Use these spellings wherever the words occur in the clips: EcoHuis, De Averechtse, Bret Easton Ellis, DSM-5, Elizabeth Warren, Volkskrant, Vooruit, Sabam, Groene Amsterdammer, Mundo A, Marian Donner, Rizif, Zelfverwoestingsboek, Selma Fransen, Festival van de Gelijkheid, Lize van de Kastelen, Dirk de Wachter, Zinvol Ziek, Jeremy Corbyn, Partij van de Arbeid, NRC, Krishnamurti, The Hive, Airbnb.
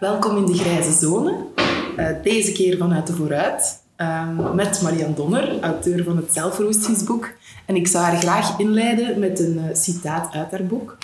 Welkom in de grijze zone. Deze keer vanuit de vooruit. Met Marian Donner, auteur van het Zelfverwoestingsboek. En ik zou haar graag inleiden met een citaat uit haar boek.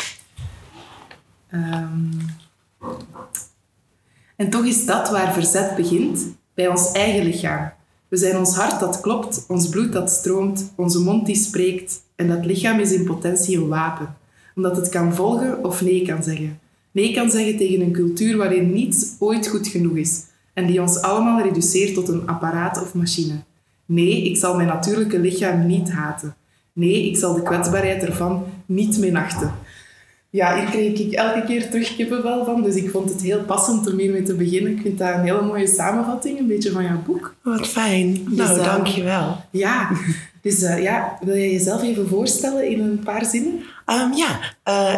En toch is dat waar verzet begint, bij ons eigen lichaam. We zijn ons hart dat klopt, ons bloed dat stroomt, onze mond die spreekt. En dat lichaam is in potentie een wapen, omdat het kan volgen of nee kan zeggen. Nee kan zeggen tegen een cultuur waarin niets ooit goed genoeg is en die ons allemaal reduceert tot een apparaat of machine. Nee, ik zal mijn natuurlijke lichaam niet haten. Nee, ik zal de kwetsbaarheid ervan niet minachten. Ja, hier kreeg ik elke keer terug kippenvel van, dus ik vond het heel passend om hiermee te beginnen. Ik vind dat een hele mooie samenvatting, een beetje van jouw boek. Wat fijn. Dus, nou, dankjewel. Ja. Dus wil jij jezelf even voorstellen in een paar zinnen?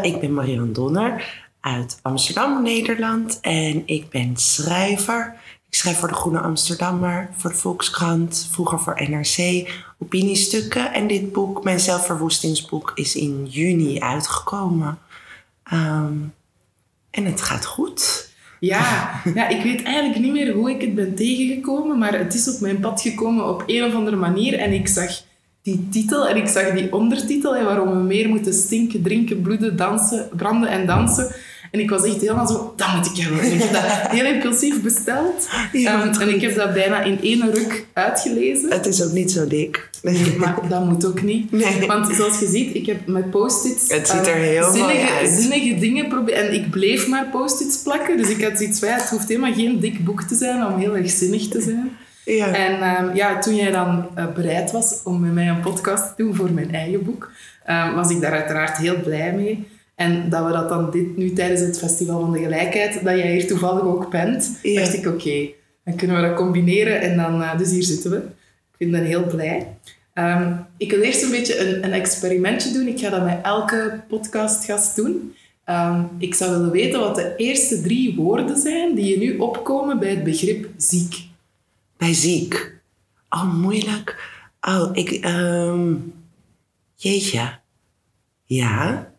Ik ben Marian Donner uit Amsterdam, Nederland. En ik ben schrijver. Ik schrijf voor de Groene Amsterdammer, voor de Volkskrant, vroeger voor NRC, opiniestukken. En dit boek, mijn zelfverwoestingsboek, is in juni uitgekomen. En het gaat goed. Ja, ik weet eigenlijk niet meer hoe ik het ben tegengekomen, maar het is op mijn pad gekomen op een of andere manier. En ik zag die titel en ik zag die ondertitel en waarom we meer moeten stinken, drinken, bloeden, dansen, branden en dansen. En ik was echt helemaal zo, dat moet ik hebben. Ik heb dat heel impulsief besteld. Ja, en ik heb dat bijna in één ruk uitgelezen. Het is ook niet zo dik. Nee, maar dat moet ook niet. Nee. Want zoals je ziet, ik heb met post-its zinnige dingen proberen. En ik bleef maar post-its plakken. Dus ik had zoiets van, het hoeft helemaal geen dik boek te zijn om heel erg zinnig te zijn. Ja. En toen jij dan bereid was om met mij een podcast te doen voor mijn eigen boek, was ik daar uiteraard heel blij mee. En dat we dat dan nu tijdens het Festival van de Gelijkheid, dat jij hier toevallig ook bent, dacht ik, oké, dan kunnen we dat combineren. En dan, dus hier zitten we. Ik vind dat heel blij. Ik wil eerst een beetje een experimentje doen. Ik ga dat met elke podcastgast doen. Ik zou willen weten wat de eerste 3 woorden zijn die je nu opkomen bij het begrip ziek. Bij ziek? Oh, moeilijk. Oh, ik... Jeetje. Ja...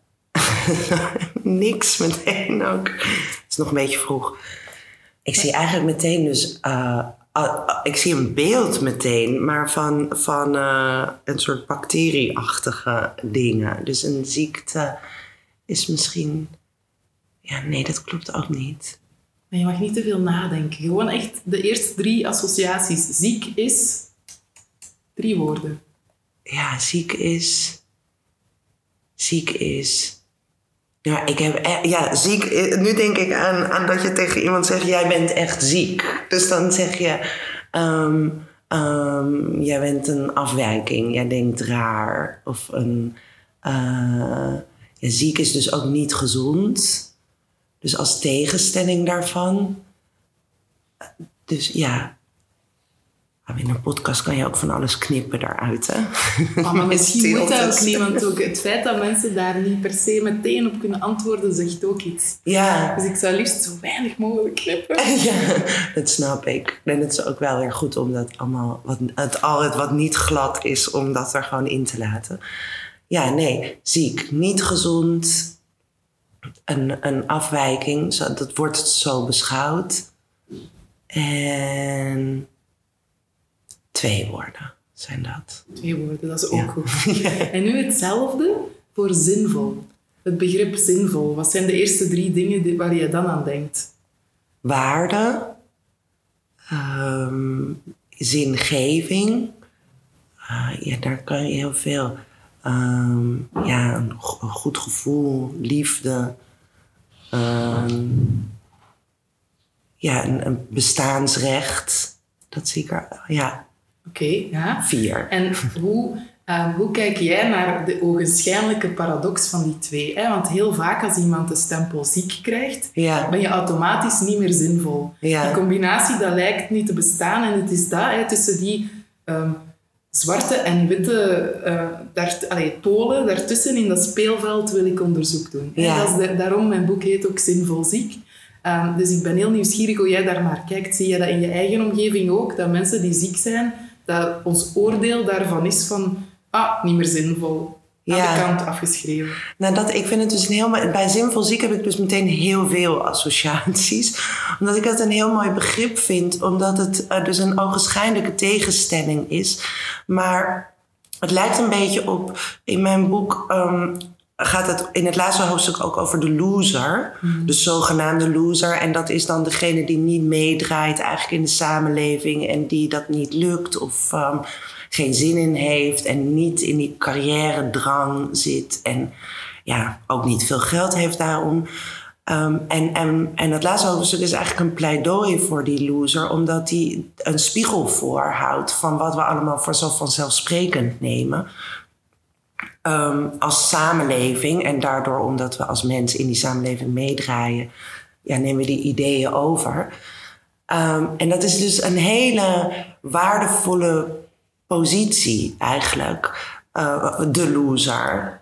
Niks meteen ook. Het is nog een beetje vroeg. Ik zie eigenlijk meteen dus... ik zie een beeld meteen, maar van een soort bacterieachtige dingen. Dus een ziekte is misschien... Ja, nee, dat klopt ook niet. Maar je mag niet te veel nadenken. Gewoon echt de eerste 3 associaties. Ziek is... 3 woorden. Ja, ziek is... Ziek is... Ja, ziek. Nu denk ik aan dat je tegen iemand zegt, jij bent echt ziek. Dus dan zeg je, jij bent een afwijking. Jij denkt raar. Of ziek is dus ook niet gezond. Dus als tegenstelling daarvan. Dus ja. In een podcast kan je ook van alles knippen daaruit, hè? Oh, maar misschien moet dat ook niet, want ook het feit dat mensen daar niet per se meteen op kunnen antwoorden, zegt ook iets. Ja. Dus ik zou liefst zo weinig mogelijk knippen. Ja, dat snap ik. En het is ook wel weer goed om dat allemaal, wat niet glad is, om dat er gewoon in te laten. Ja, nee, ziek, niet gezond, een afwijking, dat wordt zo beschouwd. En... 2 woorden zijn dat. 2 woorden, dat is ook goed. Ja. En nu hetzelfde voor zinvol. Het begrip zinvol. Wat zijn de eerste 3 dingen waar je dan aan denkt? Waarde. Zingeving. Daar kan je heel veel... een goed gevoel, liefde. Een bestaansrecht. Dat zie ik er... Ja. Oké, ja. 4. En hoe kijk jij naar de ogenschijnlijke paradox van die 2? Hè? Want heel vaak als iemand de stempel ziek krijgt, ben je automatisch niet meer zinvol. Ja. Die combinatie, dat lijkt niet te bestaan. En het is dat, hè, tussen die zwarte en witte polen, daartussen in dat speelveld wil ik onderzoek doen. Ja. En dat is daarom mijn boek heet ook Zinvol Ziek. Dus ik ben heel nieuwsgierig hoe jij daar naar kijkt. Zie je dat in je eigen omgeving ook? Dat mensen die ziek zijn... dat ons oordeel daarvan is van... ah, niet meer zinvol. de kant afgeschreven. Nou, ik vind het dus een heel mooi... Bij Zinvol Ziek heb ik dus meteen heel veel associaties. Omdat ik het een heel mooi begrip vind. Omdat het dus een ogenschijnlijke tegenstelling is. Maar het lijkt een beetje op... In mijn boek gaat het in het laatste hoofdstuk ook over de loser. Mm. De zogenaamde loser. En dat is dan degene die niet meedraait eigenlijk in de samenleving. En die dat niet lukt of... geen zin in heeft en niet in die carrière-drang zit en ja, ook niet veel geld heeft daarom. En het laatste hoofdstuk is eigenlijk een pleidooi voor die loser, omdat die een spiegel voorhoudt van wat we allemaal voor zo vanzelfsprekend nemen als samenleving. En daardoor, omdat we als mensen in die samenleving meedraaien, ja, nemen we die ideeën over. En dat is dus een hele waardevolle positie eigenlijk, de loser,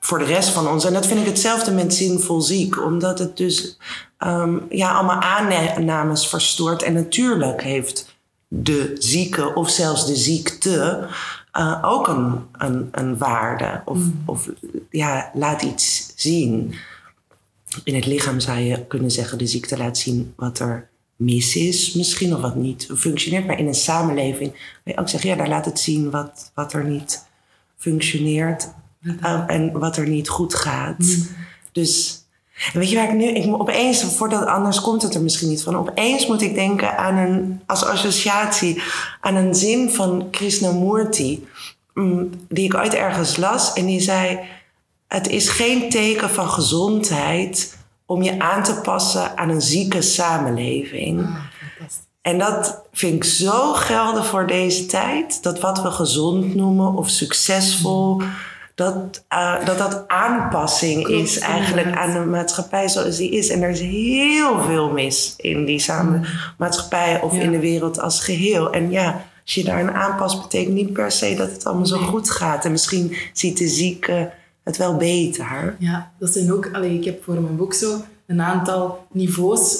voor de rest van ons. En dat vind ik hetzelfde met Zinvol Ziek, omdat het dus allemaal aannames verstoort. En natuurlijk heeft de zieke of zelfs de ziekte ook een waarde. Of laat iets zien. In het lichaam zou je kunnen zeggen, de ziekte laat zien wat er mis is misschien, of wat niet functioneert. Maar in een samenleving wil je ook zeggen, ja, daar laat het zien wat er niet functioneert. En wat er niet goed gaat. Mm. Dus weet je waar ik nu... anders komt het er misschien niet van. Opeens moet ik denken aan als associatie aan een zin van Krishnamurti, die ik ooit ergens las. En die zei, het is geen teken van gezondheid om je aan te passen aan een zieke samenleving. Oh, en dat vind ik zo gelden voor deze tijd, dat wat we gezond noemen of succesvol, dat aanpassing is eigenlijk aan de maatschappij zoals die is. En er is heel veel mis in die maatschappij of in de wereld als geheel. En ja, als je daar een aanpast, betekent niet per se dat het allemaal zo goed gaat. En misschien ziet de zieke het wel beter. Ja, dat zijn ook... ik heb voor mijn boek zo een aantal niveaus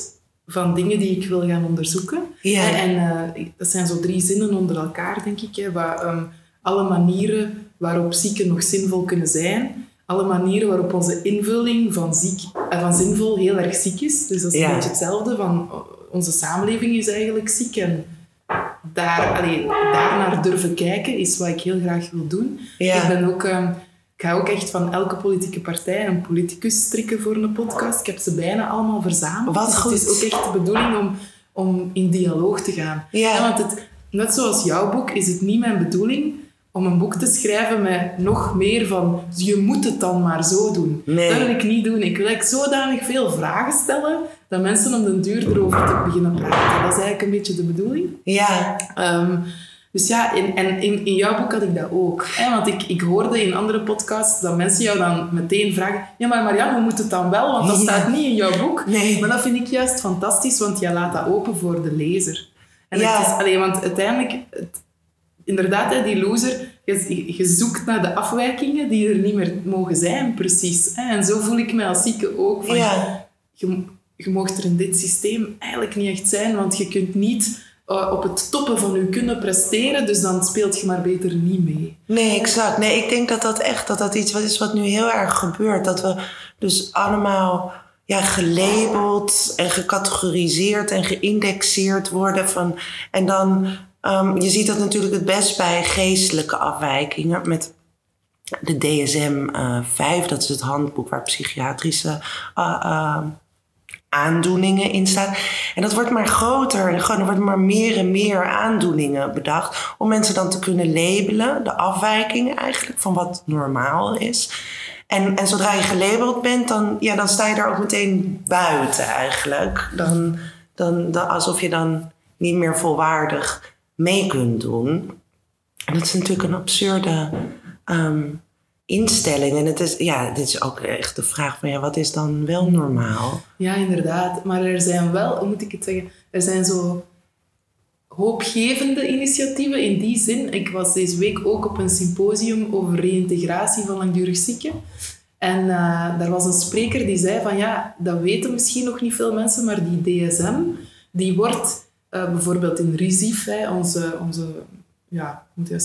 van dingen die ik wil gaan onderzoeken. Ja. En dat zijn zo 3 zinnen onder elkaar, denk ik. Alle manieren waarop zieken nog zinvol kunnen zijn. Alle manieren waarop onze invulling van zinvol heel erg ziek is. Dus dat is een beetje hetzelfde. Onze samenleving is eigenlijk ziek. En daarnaar durven kijken is wat ik heel graag wil doen. Ja. Ik ga ook echt van elke politieke partij een politicus strikken voor een podcast. Ik heb ze bijna allemaal verzameld. Wat goed. Dus het is ook echt de bedoeling om in dialoog te gaan. Ja. Ja, want net zoals jouw boek is het niet mijn bedoeling om een boek te schrijven met nog meer van je moet het dan maar zo doen. Nee. Dat wil ik niet doen. Ik wil eigenlijk zodanig veel vragen stellen dat mensen om den duur erover te beginnen praten. Dat is eigenlijk een beetje de bedoeling. Ja. Dus ja, in jouw boek had ik dat ook. Want ik hoorde in andere podcasts dat mensen jou dan meteen vragen... Ja, maar Marian, hoe moet het dan wel? Want dat staat niet in jouw boek. Nee. Maar dat vind ik juist fantastisch, want jij laat dat open voor de lezer. En want uiteindelijk... Inderdaad, die loser... Je zoekt naar de afwijkingen die er niet meer mogen zijn, precies. En zo voel ik mij als zieke ook. Van, je mag er in dit systeem eigenlijk niet echt zijn, want je kunt niet... op het toppen van je kunnen presteren, dus dan speelt je maar beter niet mee. Nee, exact. Nee, ik denk dat iets is wat nu heel erg gebeurt. Dat we dus allemaal gelabeld en gecategoriseerd en geïndexeerd worden. En dan, je ziet dat natuurlijk het best bij geestelijke afwijkingen met de DSM-5, dat is het handboek waar psychiatrische... aandoeningen in staan. En dat wordt maar groter. Er worden maar meer en meer aandoeningen bedacht. Om mensen dan te kunnen labelen. De afwijkingen eigenlijk van wat normaal is. En zodra je gelabeld bent, dan sta je daar ook meteen buiten eigenlijk. Dan alsof je dan niet meer volwaardig mee kunt doen. En dat is natuurlijk een absurde... instelling. En dit is ook echt de vraag van wat is dan wel normaal? Ja, inderdaad. Maar er zijn wel, hoe moet ik het zeggen, er zijn zo hoopgevende initiatieven in die zin. Ik was deze week ook op een symposium over reïntegratie van langdurig zieken. En daar was een spreker die zei van dat weten misschien nog niet veel mensen, maar die DSM, die wordt bijvoorbeeld in Rizif, onze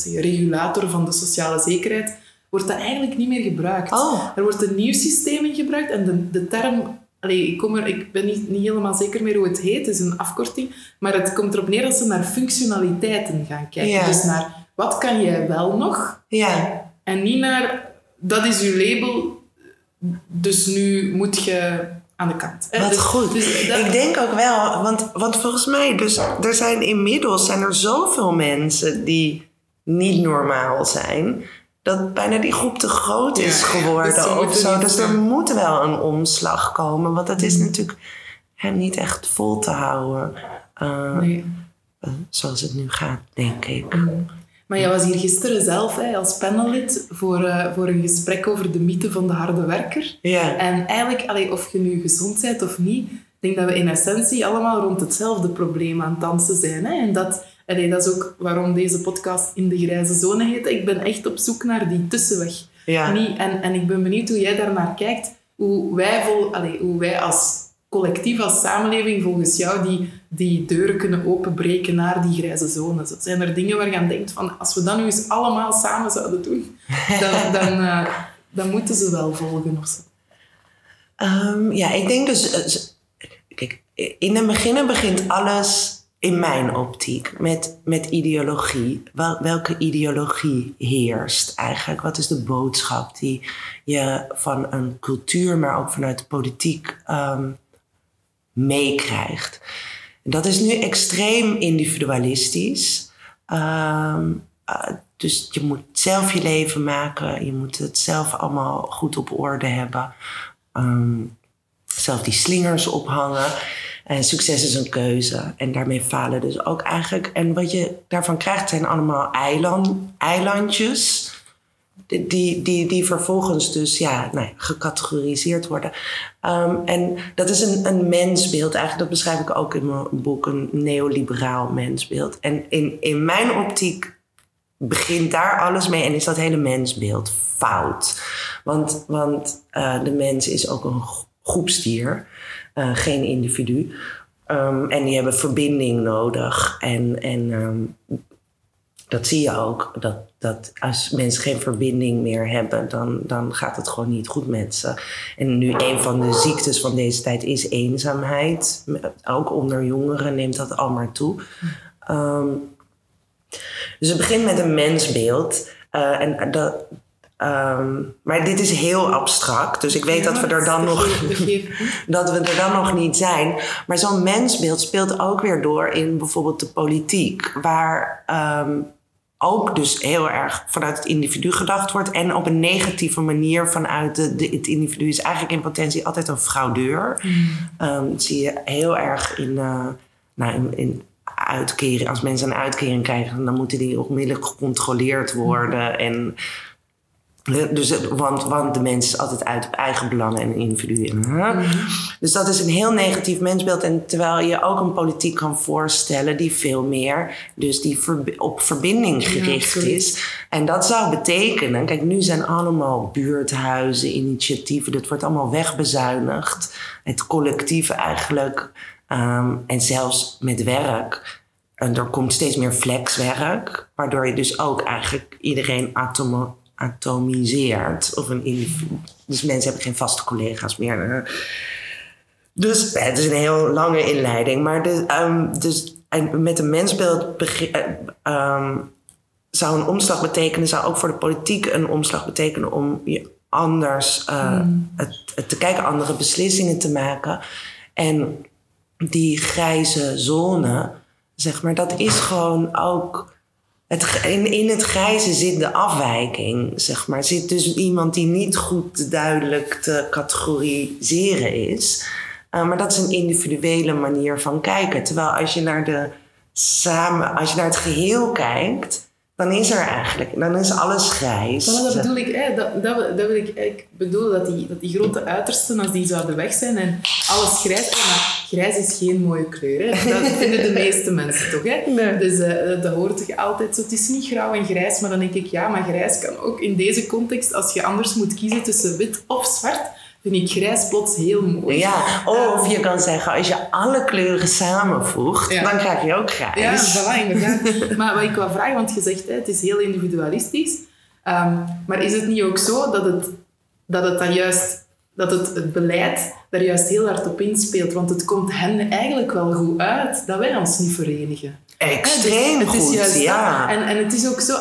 regulator van de sociale zekerheid, wordt dat eigenlijk niet meer gebruikt. Oh. Er wordt een nieuw systeem in gebruikt en de term... Allee, ik ben niet helemaal zeker meer hoe het heet, het is een afkorting, maar het komt erop neer dat ze naar functionaliteiten gaan kijken. Ja. Dus naar wat kan jij wel nog? Ja. En niet naar, dat is je label, dus nu moet je... aan de kant. Wat dus, goed. Dus dat... Ik denk ook wel, want volgens mij, dus er zijn inmiddels zoveel mensen die niet normaal zijn, dat bijna die groep te groot is geworden of zo. Dus er moet wel een omslag komen, want dat is natuurlijk niet echt vol te houden zoals het nu gaat, denk ik. Maar jij was hier gisteren zelf als panellid voor een gesprek over de mythe van de harde werker. Yeah. En eigenlijk, of je nu gezond bent of niet, denk dat we in essentie allemaal rond hetzelfde probleem aan het dansen zijn. Hè? En dat is ook waarom deze podcast In de Grijze Zone heet. Ik ben echt op zoek naar die tussenweg. Yeah. En ik ben benieuwd hoe jij daar naar kijkt. Hoe wij als collectief, als samenleving, volgens jou die deuren kunnen openbreken naar die grijze zones. Dat zijn er dingen waar je aan denkt van, als we dat nu eens allemaal samen zouden doen, dan moeten ze wel volgen of zo. Ik denk dus... Kijk, in het begin begint alles, in mijn optiek, met ideologie. Welke ideologie heerst eigenlijk? Wat is de boodschap die je van een cultuur, maar ook vanuit de politiek meekrijgt? Dat is nu extreem individualistisch. Dus je moet zelf je leven maken. Je moet het zelf allemaal goed op orde hebben. Zelf die slingers ophangen. En succes is een keuze. En daarmee falen dus ook eigenlijk. En wat je daarvan krijgt zijn allemaal eilandjes. Die vervolgens dus gecategoriseerd worden. En dat is een mensbeeld. Eigenlijk, dat beschrijf ik ook in mijn boek. Een neoliberaal mensbeeld. En in mijn optiek begint daar alles mee. En is dat hele mensbeeld fout. Want de mens is ook een groepsdier. Geen individu. En die hebben verbinding nodig. En dat zie je ook. Dat als mensen geen verbinding meer hebben, dan gaat het gewoon niet goed met ze. En nu een van de ziektes van deze tijd is eenzaamheid. Ook onder jongeren neemt dat al maar toe. Dus het begint met een mensbeeld. Maar dit is heel abstract, dus ik weet dat we er dan nog niet zijn. Maar zo'n mensbeeld speelt ook weer door in bijvoorbeeld de politiek, waar ook dus heel erg vanuit het individu gedacht wordt en op een negatieve manier vanuit het individu is eigenlijk in potentie altijd een fraudeur. Dat zie je heel erg in uitkering. Als mensen een uitkering krijgen, dan moeten die onmiddellijk gecontroleerd worden en... Dus, want de mens is altijd uit op eigen belangen en individuen. Dus dat is een heel negatief mensbeeld. En terwijl je ook een politiek kan voorstellen die veel meer dus die op verbinding gericht is. En dat zou betekenen... Kijk, nu zijn allemaal buurthuizen, initiatieven. Dat wordt allemaal wegbezuinigd. Het collectieve eigenlijk. En zelfs met werk... En er komt steeds meer flexwerk. Waardoor je dus ook eigenlijk iedereen atomiseert. Of een individu. Dus mensen hebben geen vaste collega's meer. Dus het is een heel lange inleiding. Maar met een mensbeeld zou een omslag betekenen. Zou ook voor de politiek een omslag betekenen om je anders te kijken. Andere beslissingen te maken. En die grijze zone, zeg maar, dat is gewoon ook... In het grijze zit de afwijking, zeg maar. Zit dus iemand die niet goed duidelijk te categoriseren is. Maar dat is een individuele manier van kijken. Terwijl als je naar als je naar het geheel kijkt, dan is alles grijs. Ja, dat bedoel ik, ik bedoel dat die grote uitersten, als die zouden weg zijn en alles grijs, maar grijs is geen mooie kleur. Hè? Dat vinden de meeste mensen toch? Hè? Nee. Dus dat hoort je altijd zo. Het is niet grauw en grijs, maar dan denk ik, ja, maar grijs kan ook in deze context, als je anders moet kiezen tussen wit of zwart, vind ik grijs plots heel mooi. Ja, of je kan zeggen, als je alle kleuren samenvoegt, dan krijg je ook grijs. Ja, voilà, inderdaad. Maar wat ik wil vragen, want je zegt, het is heel individualistisch. Maar is het niet ook zo dat het beleid daar juist heel hard op inspeelt? Want het komt hen eigenlijk wel goed uit dat wij ons niet verenigen. Extreem dus, goed, juist, ja. En het is ook zo...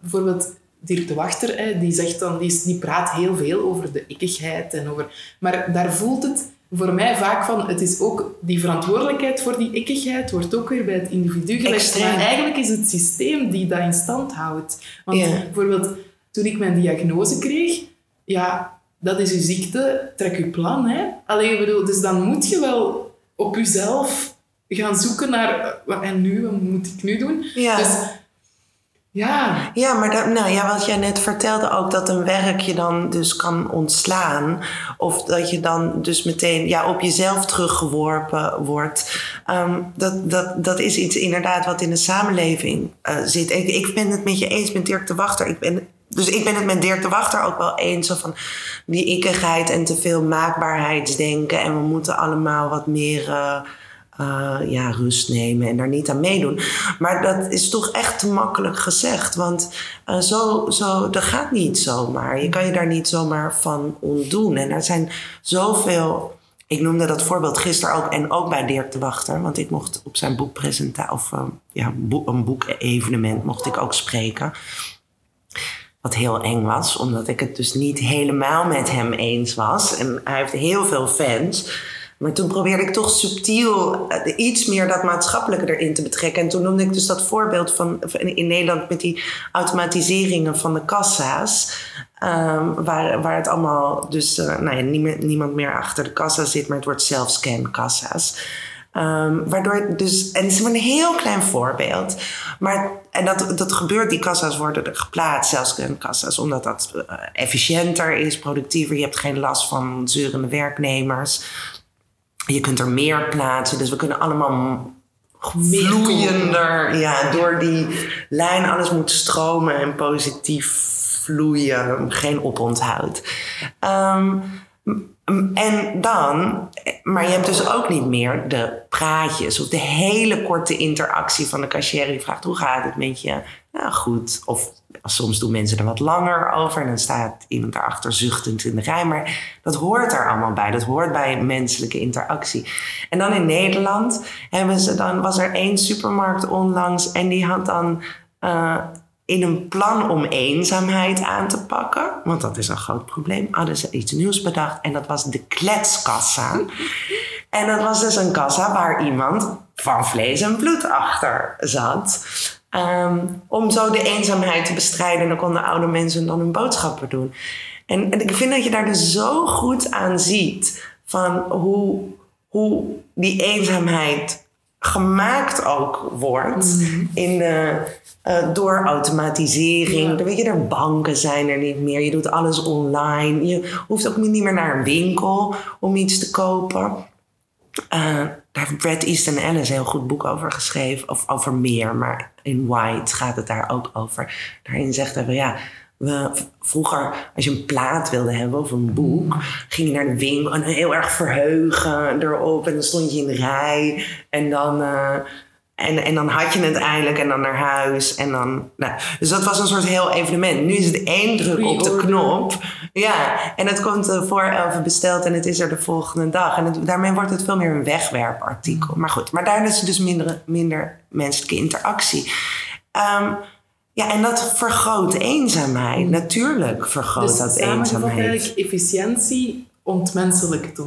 bijvoorbeeld Dirk de Wachter, die zegt dan... Die praat heel veel over de ikkigheid en over... Maar daar voelt het... Voor mij vaak van, het is ook die verantwoordelijkheid voor die ikkigheid wordt ook weer bij het individu gelegd. Maar eigenlijk is het systeem die dat in stand houdt. Want bijvoorbeeld, toen ik mijn diagnose kreeg, ja, dat is uw ziekte, trek uw plan. Hè? Allee, bedoel, dus dan moet je wel op jezelf gaan zoeken naar, en nu, wat moet ik nu doen? Ja. Dus, ja, maar dat, nou ja, wat jij net vertelde ook, dat een werk je dan dus kan ontslaan. Of dat je dan dus meteen op jezelf teruggeworpen wordt. Dat is iets inderdaad wat in de samenleving zit. Ik ben het met je eens met Dirk de Wachter. Ik ben het met Dirk de Wachter ook wel eens. Zo van die ikkigheid en te veel maakbaarheidsdenken. En we moeten allemaal wat meer... rust nemen en daar niet aan meedoen. Maar dat is toch echt te makkelijk gezegd. Want zo, dat gaat niet zomaar. Je kan je daar niet zomaar van ontdoen. En er zijn zoveel... Ik noemde dat voorbeeld gisteren ook. En ook bij Dirk de Wachter. Want ik mocht op zijn boekpresentatie... of een boekevenement mocht ik ook spreken. Wat heel eng was. Omdat ik het dus niet helemaal met hem eens was. En hij heeft heel veel fans... Maar toen probeerde ik toch subtiel iets meer dat maatschappelijke erin te betrekken. En toen noemde ik dus dat voorbeeld van in Nederland met die automatiseringen van de kassa's. Waar het allemaal dus niemand meer achter de kassa zit, maar het wordt zelfscan kassa's. Waardoor dus, en het is maar een heel klein voorbeeld. Maar, en dat gebeurt, die kassa's worden er geplaatst, zelfscankassa's, omdat dat efficiënter is, productiever. Je hebt geen last van zeurende werknemers. Je kunt er meer plaatsen, dus we kunnen allemaal vloeiender door die lijn. Alles moet stromen en positief vloeien, geen oponthoud. En dan, maar je hebt dus ook niet meer de praatjes of de hele korte interactie van de cashier die vraagt hoe gaat het met je? Nou goed, of soms doen mensen er wat langer over en dan staat iemand daarachter zuchtend in de rij. Maar dat hoort er allemaal bij, dat hoort bij menselijke interactie. En dan in Nederland was er één supermarkt onlangs en die had dan... in een plan om eenzaamheid aan te pakken, want dat is een groot probleem, hadden ze iets nieuws bedacht en dat was de kletskassa. En dat was dus een kassa waar iemand van vlees en bloed achter zat. Om zo de eenzaamheid te bestrijden. En dan konden oude mensen dan hun boodschappen doen. En ik vind dat je daar dus zo goed aan ziet van hoe die eenzaamheid gemaakt ook wordt in de... door automatisering. Weet je, er banken zijn er niet meer. Je doet alles online. Je hoeft ook niet meer naar een winkel om iets te kopen. Daar heeft Bret Easton Ellis een heel goed boek over geschreven. Of over meer, maar in White gaat het daar ook over. Daarin zegt hij vroeger, als je een plaat wilde hebben of een boek, ging je naar de winkel en heel erg verheugen erop. En dan stond je in de rij. En dan... En dan had je het eindelijk en dan naar huis. En dan, dus dat was een soort heel evenement. Nu is het één druk op de knop. Ja, en het komt voor 11 besteld en het is er de volgende dag. En daarmee wordt het veel meer een wegwerpartikel. Maar goed, daar is dus minder menselijke interactie. En dat vergroot eenzaamheid. Natuurlijk vergroot dus dat eenzaamheid. Efficiëntie... ontmenselijkt.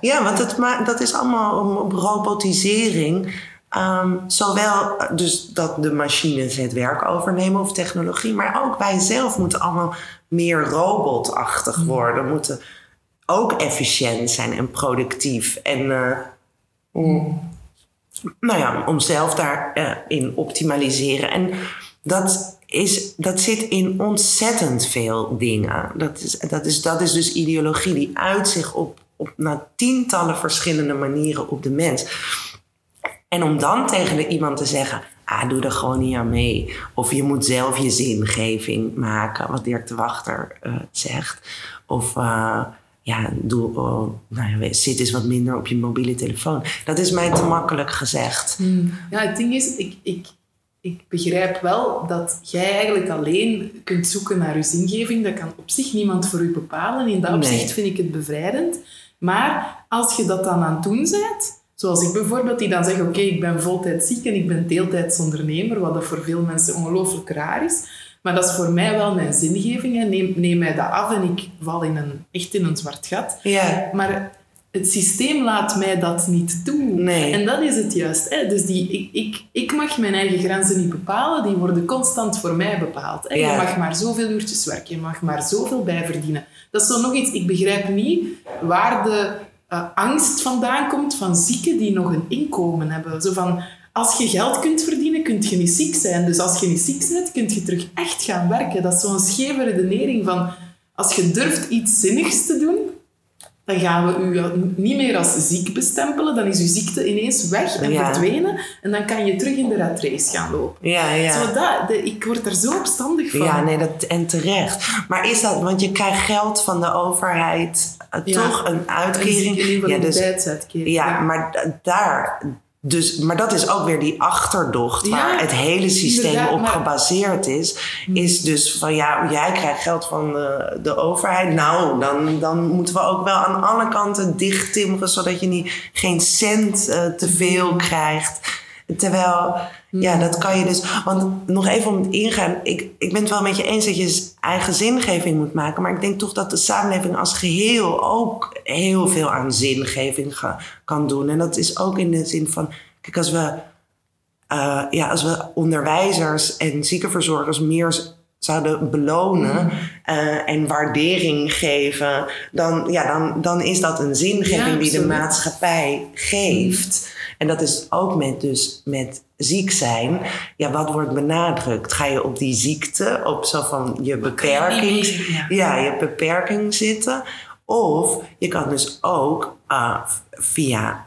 Ja, want dat is allemaal op robotisering... zowel dus dat de machines het werk overnemen of technologie, maar ook wij zelf moeten allemaal meer robotachtig worden. We moeten ook efficiënt zijn en productief. En om zelf daarin optimaliseren. En dat zit in ontzettend veel dingen. Dat is dus ideologie die uit zich op tientallen verschillende manieren op de mens. En om dan tegen iemand te zeggen, doe er gewoon niet aan mee. Of je moet zelf je zingeving maken, wat Dirk de Wachter zegt. Of zit eens wat minder op je mobiele telefoon. Dat is mij te makkelijk gezegd. Ja, het ding is, ik ik begrijp wel dat jij eigenlijk alleen kunt zoeken naar je zingeving. Dat kan op zich niemand voor u bepalen. In dat opzicht vind ik het bevrijdend. Maar als je dat dan aan het doen bent, zoals ik bijvoorbeeld, die dan zeg, oké, ik ben voltijds ziek en ik ben deeltijdsondernemer, wat dat voor veel mensen ongelooflijk raar is. Maar dat is voor mij wel mijn zingeving. En neem mij dat af en ik val echt in een zwart gat. Ja. Maar het systeem laat mij dat niet toe. Nee. En dat is het juist. Hè? Dus ik mag mijn eigen grenzen niet bepalen. Die worden constant voor mij bepaald. Hè? Ja. Je mag maar zoveel uurtjes werken. Je mag maar zoveel bijverdienen. Dat is zo nog iets. Ik begrijp niet waar de angst vandaan komt van zieken die nog een inkomen hebben. Zo van... Als je geld kunt verdienen, kun je niet ziek zijn. Dus als je niet ziek bent, kun je terug echt gaan werken. Dat is zo'n scheve redenering van... Als je durft iets zinnigs te doen, dan gaan we je niet meer als ziek bestempelen. Dan is je ziekte ineens weg en verdwenen. En dan kan je terug in de rat race gaan lopen. Ja, ja. Ik word er zo opstandig van. Ja, nee, en terecht. Maar is dat... Want je krijgt geld van de overheid. Toch een uitkering. Een invaliditeitsuitkering. Ja, maar daar... Dus, maar dat is ook weer die achterdocht waar het hele systeem op gebaseerd is. Is dus van ja, jij krijgt geld van de overheid. Nou, dan moeten we ook wel aan alle kanten dicht timmeren, zodat je geen cent te veel krijgt. Terwijl, ja, dat kan je dus... Want nog even om het ingaan. Ik ben het wel met je eens dat je eigen zingeving moet maken. Maar ik denk toch dat de samenleving als geheel ook heel veel aan zingeving kan doen. En dat is ook in de zin van... Kijk, als we onderwijzers en ziekenverzorgers meer zouden belonen en waardering geven... Dan is dat een zingeving die de maatschappij geeft... En dat is ook met ziek zijn. Ja, wat wordt benadrukt? Ga je op die ziekte, op zo van je beperking, je beperking zitten? Of je kan dus ook via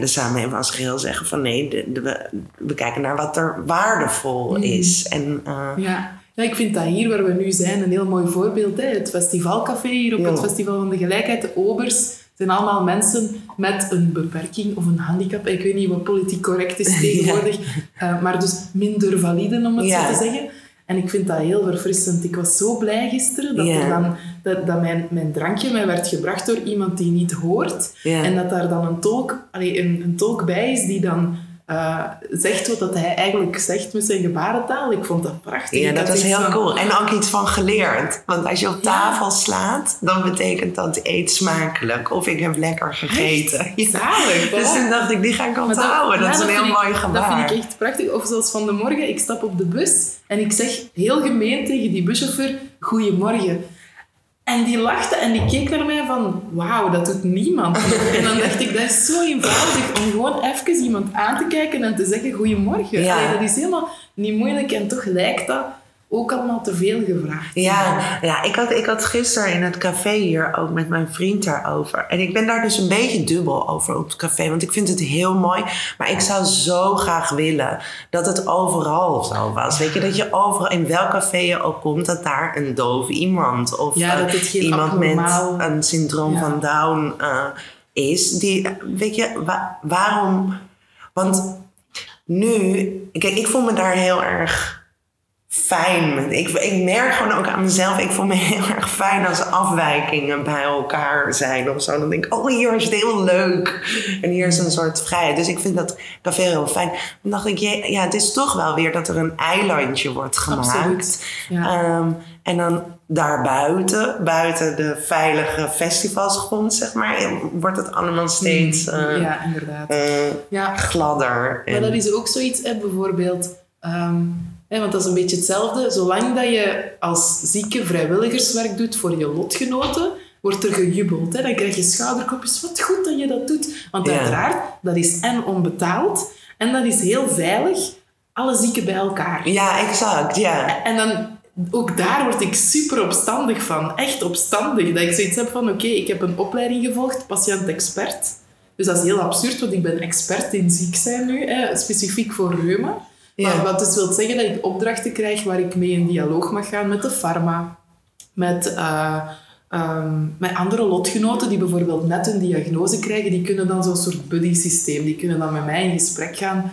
de samenleving als geheel zeggen van nee, we kijken naar wat er waardevol is. En, Ja, ik vind dat hier waar we nu zijn een heel mooi voorbeeld. Hè? Het festivalcafé hier op het Festival van de Gelijkheid, de obers... Het zijn allemaal mensen met een beperking of een handicap. Ik weet niet wat politiek correct is tegenwoordig. Maar dus minder validen, om het zo te zeggen. En ik vind dat heel verfrissend. Ik was zo blij gisteren dat, dat mijn drankje mij werd gebracht door iemand die niet hoort. Yeah. En dat daar dan een tolk bij is die dan... zegt wat hij eigenlijk zegt met zijn gebarentaal. Ik vond dat prachtig. Ja, dat is heel cool. En ook iets van geleerd. Want als je op tafel slaat, dan betekent dat eet smakelijk. Of ik heb lekker gegeten. Ja. Zalig, dus toen dacht ik, die ga ik onthouden. Dat is een heel mooi gebaar. Dat vind ik echt prachtig. Of zoals van de morgen, ik stap op de bus en ik zeg heel gemeen tegen die buschauffeur, goeiemorgen. En die lachte en die keek naar mij van... Wauw, dat doet niemand. En dan dacht ik, dat is zo eenvoudig om gewoon even iemand aan te kijken en te zeggen... Goedemorgen. Ja. Nee, dat is helemaal niet moeilijk en toch lijkt dat ook allemaal te veel gevraagd. Ja, ik had gisteren in het café hier ook met mijn vriend daarover. En ik ben daar dus een beetje dubbel over op het café. Want ik vind het heel mooi. Maar ik zou zo graag willen dat het overal zo was. Weet je, dat je overal, in welk café je ook komt, dat daar een doof iemand of iemand abnormaal... met een syndroom van Down is. Die, weet je, waarom? Want nu, kijk, ik voel me daar heel erg... fijn. Ik merk gewoon ook aan mezelf, ik voel me heel erg fijn als afwijkingen bij elkaar zijn of zo. Dan denk ik, oh, hier is het heel leuk. En hier is een soort vrijheid. Dus ik vind dat café heel fijn. Dan dacht ik, ja, het is toch wel weer dat er een eilandje wordt gemaakt. Absoluut, ja. En dan daarbuiten, buiten de veilige festivalsgrond, zeg maar, wordt het allemaal steeds inderdaad. Gladder. Maar dat is ook zoiets, bijvoorbeeld... want dat is een beetje hetzelfde. Zolang dat je als zieke vrijwilligerswerk doet voor je lotgenoten, wordt er gejubeld. Hè? Dan krijg je schouderkopjes. Wat goed dat je dat doet. Want uiteraard, dat is en onbetaald en dat is heel veilig. Alle zieken bij elkaar. Ja, exact. Ja. En dan... Ook daar word ik super opstandig van. Echt opstandig. Dat ik zoiets heb van, oké, ik heb een opleiding gevolgd, patiënt-expert. Dus dat is heel absurd, want ik ben expert in ziek zijn nu. Hè? Specifiek voor reuma. Ja. Maar wat dus wil zeggen dat ik opdrachten krijg waar ik mee in dialoog mag gaan met de farma, met andere lotgenoten die bijvoorbeeld net een diagnose krijgen. Die kunnen dan zo'n soort buddy systeem, die kunnen dan met mij in gesprek gaan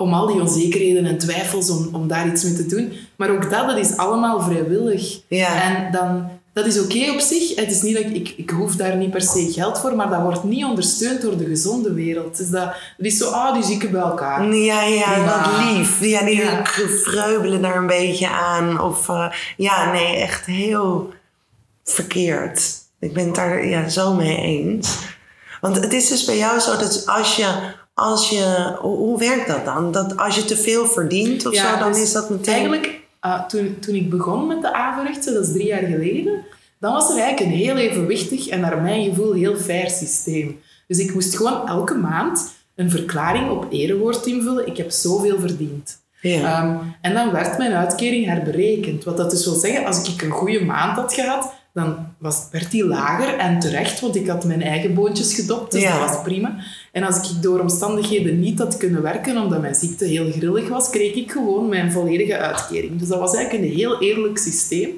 om al die onzekerheden en twijfels, om daar iets mee te doen. Maar ook dat is allemaal vrijwillig. Ja. En dan, dat is oké op zich. Het is niet dat ik hoef daar niet per se geld voor, maar dat wordt niet ondersteund door de gezonde wereld. Dus dat is zo, die zieken bij elkaar. Ja, wat lief. Ja, die fruibelen daar een beetje aan. Of echt heel verkeerd. Ik ben het daar zo mee eens. Want het is dus bij jou zo dat als je hoe werkt dat dan? Dat als je te veel verdient of dan is dat meteen... Eigenlijk, toen ik begon met de Averechtse, dat is 3 jaar geleden, dan was er eigenlijk een heel evenwichtig en naar mijn gevoel heel fair systeem. Dus ik moest gewoon elke maand een verklaring op erewoord invullen. Ik heb zoveel verdiend. Ja. En dan werd mijn uitkering herberekend. Wat dat dus wil zeggen, als ik een goede maand had gehad, dan werd die lager en terecht, want ik had mijn eigen boontjes gedopt, dus dat was prima. En als ik door omstandigheden niet had kunnen werken, omdat mijn ziekte heel grillig was, kreeg ik gewoon mijn volledige uitkering. Dus dat was eigenlijk een heel eerlijk systeem.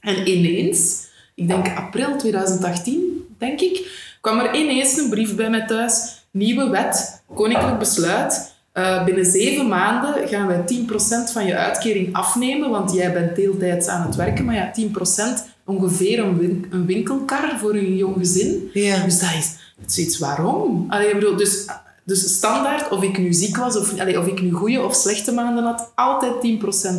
En ineens, ik denk april 2018, kwam er ineens een brief bij mij thuis. Nieuwe wet, koninklijk besluit. Binnen 7 maanden gaan wij 10% van je uitkering afnemen, want jij bent deeltijds aan het werken, maar 10%... ongeveer een winkelkar voor een jong gezin. Ja. Dus dat is zoiets, waarom? Dus standaard, of ik nu ziek was, of ik nu goede of slechte maanden had, altijd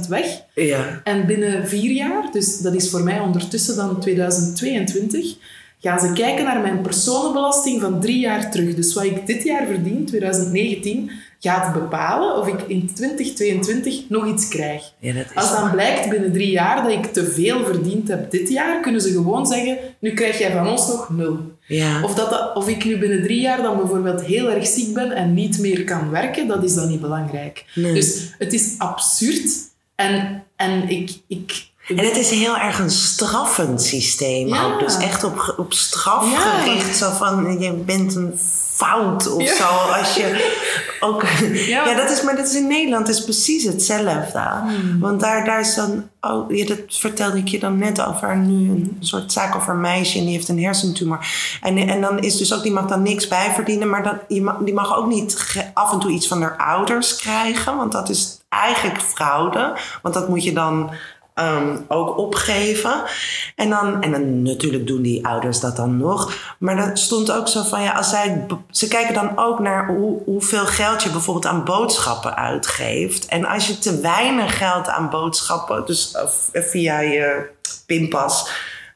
10% weg. Ja. En binnen 4 jaar, dus dat is voor mij ondertussen dan 2022, gaan ze kijken naar mijn personenbelasting van 3 jaar terug. Dus wat ik dit jaar verdien, 2019, gaat bepalen of ik in 2022 nog iets krijg. Ja, als dan blijkt binnen 3 jaar dat ik te veel verdiend heb dit jaar, kunnen ze gewoon zeggen, nu krijg jij van ons nog 0. Ja. Of ik nu binnen 3 jaar dan bijvoorbeeld heel erg ziek ben en niet meer kan werken, dat is dan niet belangrijk. Nee. Dus het is absurd. En het is heel erg een straffend systeem ook. Dus echt op straf gericht. Zo van, je bent een fout of zo. Als je ook, dat is in Nederland is precies hetzelfde. Hmm. Want daar is dan... dat vertelde ik je dan net over. Nu een soort zaak over een meisje en die heeft een hersentumor. En dan is dus ook... Die mag dan niks bijverdienen. Maar die mag ook niet af en toe iets van haar ouders krijgen. Want dat is eigenlijk fraude. Want dat moet je dan... ook opgeven. En dan natuurlijk doen die ouders dat dan nog. Maar dat stond ook zo van... ze kijken dan ook naar hoeveel geld je bijvoorbeeld aan boodschappen uitgeeft. En als je te weinig geld aan boodschappen... dus via je pinpas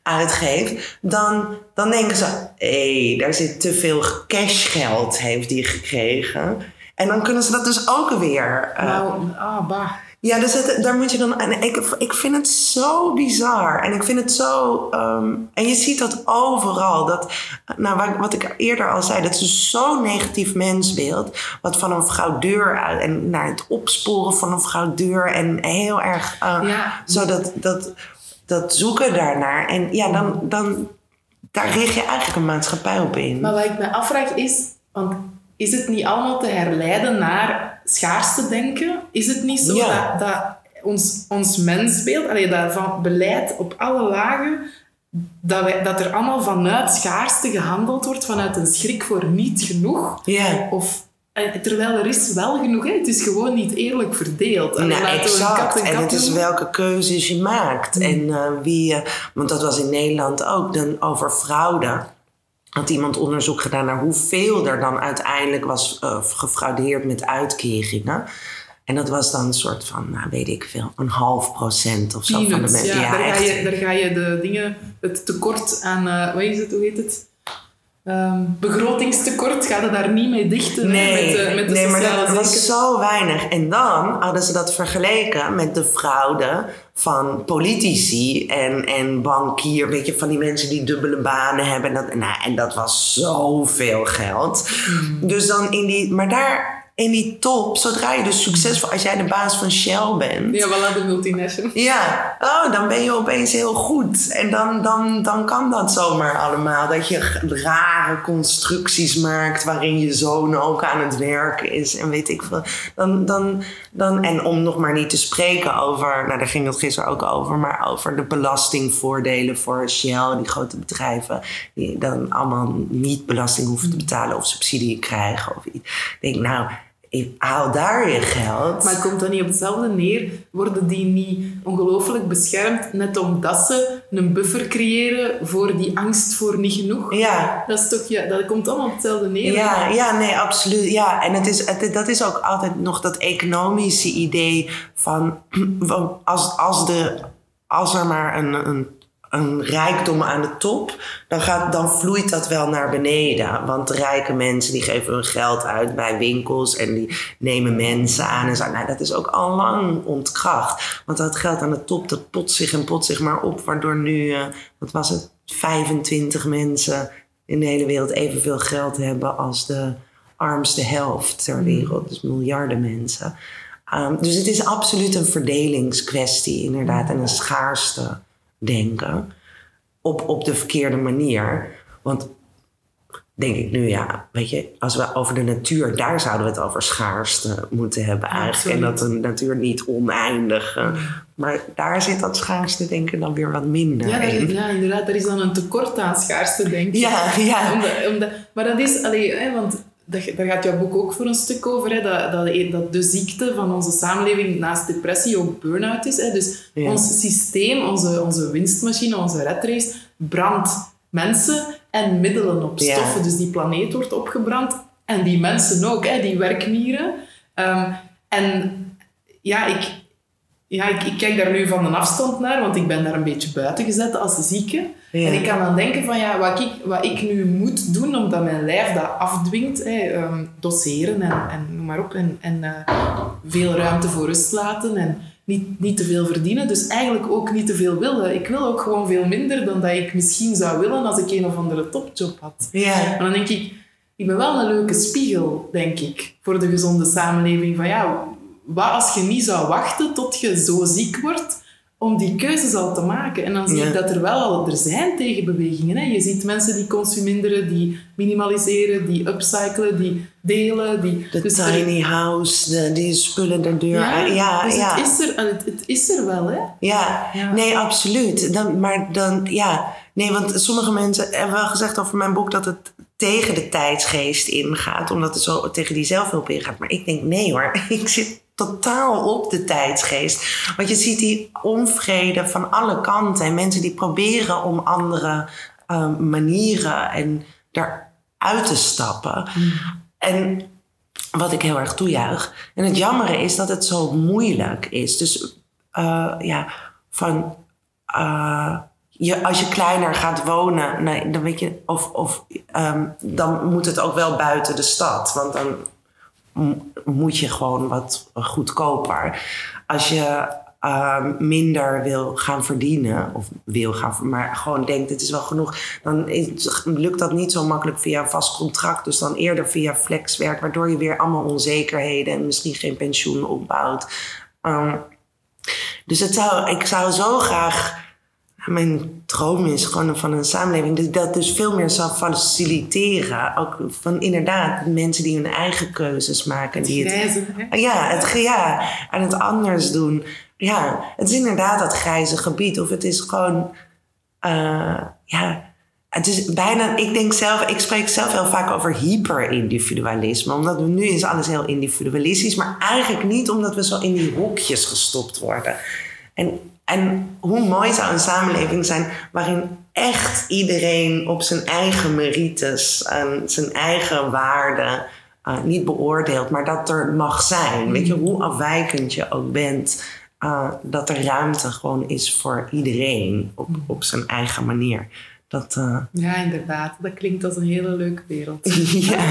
uitgeeft... dan denken ze... daar zit te veel cashgeld, heeft die gekregen. En dan kunnen ze dat dus ook weer... Ja, dus daar moet je dan... En ik vind het zo bizar. En ik vind het zo... en je ziet dat overal. Dat, wat ik eerder al zei. Dat is dus zo'n negatief mensbeeld. Wat van een fraudeur... En naar het opsporen van een fraudeur. En heel erg... zo dat zoeken daarnaar. En daar richt je eigenlijk een maatschappij op in. Maar wat ik me afvraag is... Want is het niet allemaal te herleiden naar... schaarste denken, is het niet zo dat ons mensbeeld, dat van beleid op alle lagen, dat er allemaal vanuit schaarste gehandeld wordt, vanuit een schrik voor niet genoeg? Yeah. Terwijl er is wel genoeg, het is gewoon niet eerlijk verdeeld. En het is welke keuzes je maakt. Mm. En want dat was in Nederland ook, dan over fraude. Had iemand onderzoek gedaan naar hoeveel er dan uiteindelijk was gefraudeerd met uitkeringen. En dat was dan een soort van, weet ik veel, 0,5% of zo. Van de mensen. Ja, daar ga je de dingen, het tekort aan, hoe heet het? Begrotingstekort, gaat het daar niet mee dichten? Nee, maar dat was zo weinig. En dan hadden ze dat vergeleken met de fraude van politici en bankier. Weet je, van die mensen die dubbele banen hebben. En dat was zoveel geld. Mm. Dus dan in die top, zodra je dus succesvol... Als jij de baas van Shell bent... Ja, wel de multinational. Ja, dan ben je opeens heel goed. En dan kan dat zomaar allemaal. Dat je rare constructies maakt... waarin je zoon ook aan het werk is. En weet ik veel. En om nog maar niet te spreken over... daar ging het gisteren ook over... maar over de belastingvoordelen voor Shell... die grote bedrijven... die dan allemaal niet belasting hoeven te betalen... of subsidie krijgen of iets. Ik denk, haal daar je geld. Maar komt dat niet op hetzelfde neer? Worden die niet ongelooflijk beschermd, net omdat ze een buffer creëren voor die angst voor niet genoeg? Ja. Dat is toch, ja, dat komt allemaal op hetzelfde neer. Ja, ja, nee, absoluut. Ja, en dat is ook altijd nog dat economische idee van als er maar een rijkdom aan de top, dan vloeit dat wel naar beneden. Want rijke mensen die geven hun geld uit bij winkels en die nemen mensen aan en zo. Nou, dat is ook al lang ontkracht. Want dat geld aan de top, dat pot zich maar op, waardoor nu, 25 mensen in de hele wereld evenveel geld hebben als de armste helft ter wereld. Dus miljarden mensen. Dus het is absoluut een verdelingskwestie inderdaad en een schaarste denken op de verkeerde manier. Want denk ik nu, ja, weet je, als we over de natuur, daar zouden we het over schaarste moeten hebben eigenlijk. Absoluut. En dat de natuur niet oneindig. Maar daar zit dat schaarste denken dan weer wat minder in. Ja, inderdaad, er is dan een tekort aan schaarste denken. Ja, ja. Maar dat is, want daar gaat jouw boek ook voor een stuk over, dat de ziekte van onze samenleving naast depressie ook burn-out is. Dus ons systeem, onze winstmachine, onze red race, brandt mensen en middelen op stoffen. Ja. Dus die planeet wordt opgebrand en die mensen ook, die werkmieren. Ik kijk daar nu van een afstand naar, want ik ben daar een beetje buiten gezet als zieke. Ja. En ik kan dan denken van wat ik nu moet doen, omdat mijn lijf dat afdwingt. Doseren en noem maar op. En veel ruimte voor rust laten en niet te veel verdienen. Dus eigenlijk ook niet te veel willen. Ik wil ook gewoon veel minder dan dat ik misschien zou willen als ik een of andere topjob had. Ja. En dan denk ik, ik ben wel een leuke spiegel, denk ik, voor de gezonde samenleving van jou. Wat als je niet zou wachten tot je zo ziek wordt om die keuzes al te maken? En dan zie ik dat er wel al zijn tegenbewegingen. Hè? Je ziet mensen die consuminderen, die minimaliseren, die upcyclen, die delen. Dus tiny house, die spullen de deur uit. Ja, dus ja. Het is er wel, hè? Ja, ja. Nee, absoluut. Want sommige mensen hebben wel gezegd over mijn boek dat het tegen de tijdsgeest ingaat, omdat het zo tegen die zelfhulp ingaat. Maar ik denk, nee hoor, ik zit totaal op de tijdsgeest. Want je ziet die onvrede van alle kanten. En mensen die proberen om andere manieren en daaruit te stappen. En wat ik heel erg toejuich. En het jammere is dat het zo moeilijk is. Dus als je kleiner gaat wonen, nee, dan weet je, dan moet het ook wel buiten de stad. Want dan moet je gewoon wat goedkoper. Als je minder wil gaan verdienen, maar gewoon denkt, het is wel genoeg, dan lukt dat niet zo makkelijk via een vast contract. Dus dan eerder via flexwerk, waardoor je weer allemaal onzekerheden en misschien geen pensioen opbouwt. Dus ik zou zo graag... Mijn droom is gewoon van een samenleving dat dus veel meer zal faciliteren. Ook van inderdaad mensen die hun eigen keuzes maken. En het anders doen. Ja, het is inderdaad dat grijze gebied. Of het is gewoon... het is bijna... Ik spreek zelf heel vaak over hyperindividualisme. Omdat nu is alles heel individualistisch. Maar eigenlijk niet omdat we zo in die hokjes gestopt worden. En hoe mooi zou een samenleving zijn waarin echt iedereen op zijn eigen merites en zijn eigen waarden niet beoordeelt, maar dat er mag zijn. Weet je, hoe afwijkend je ook bent, dat er ruimte gewoon is voor iedereen op zijn eigen manier. Ja, inderdaad. Dat klinkt als een hele leuke wereld. Ja.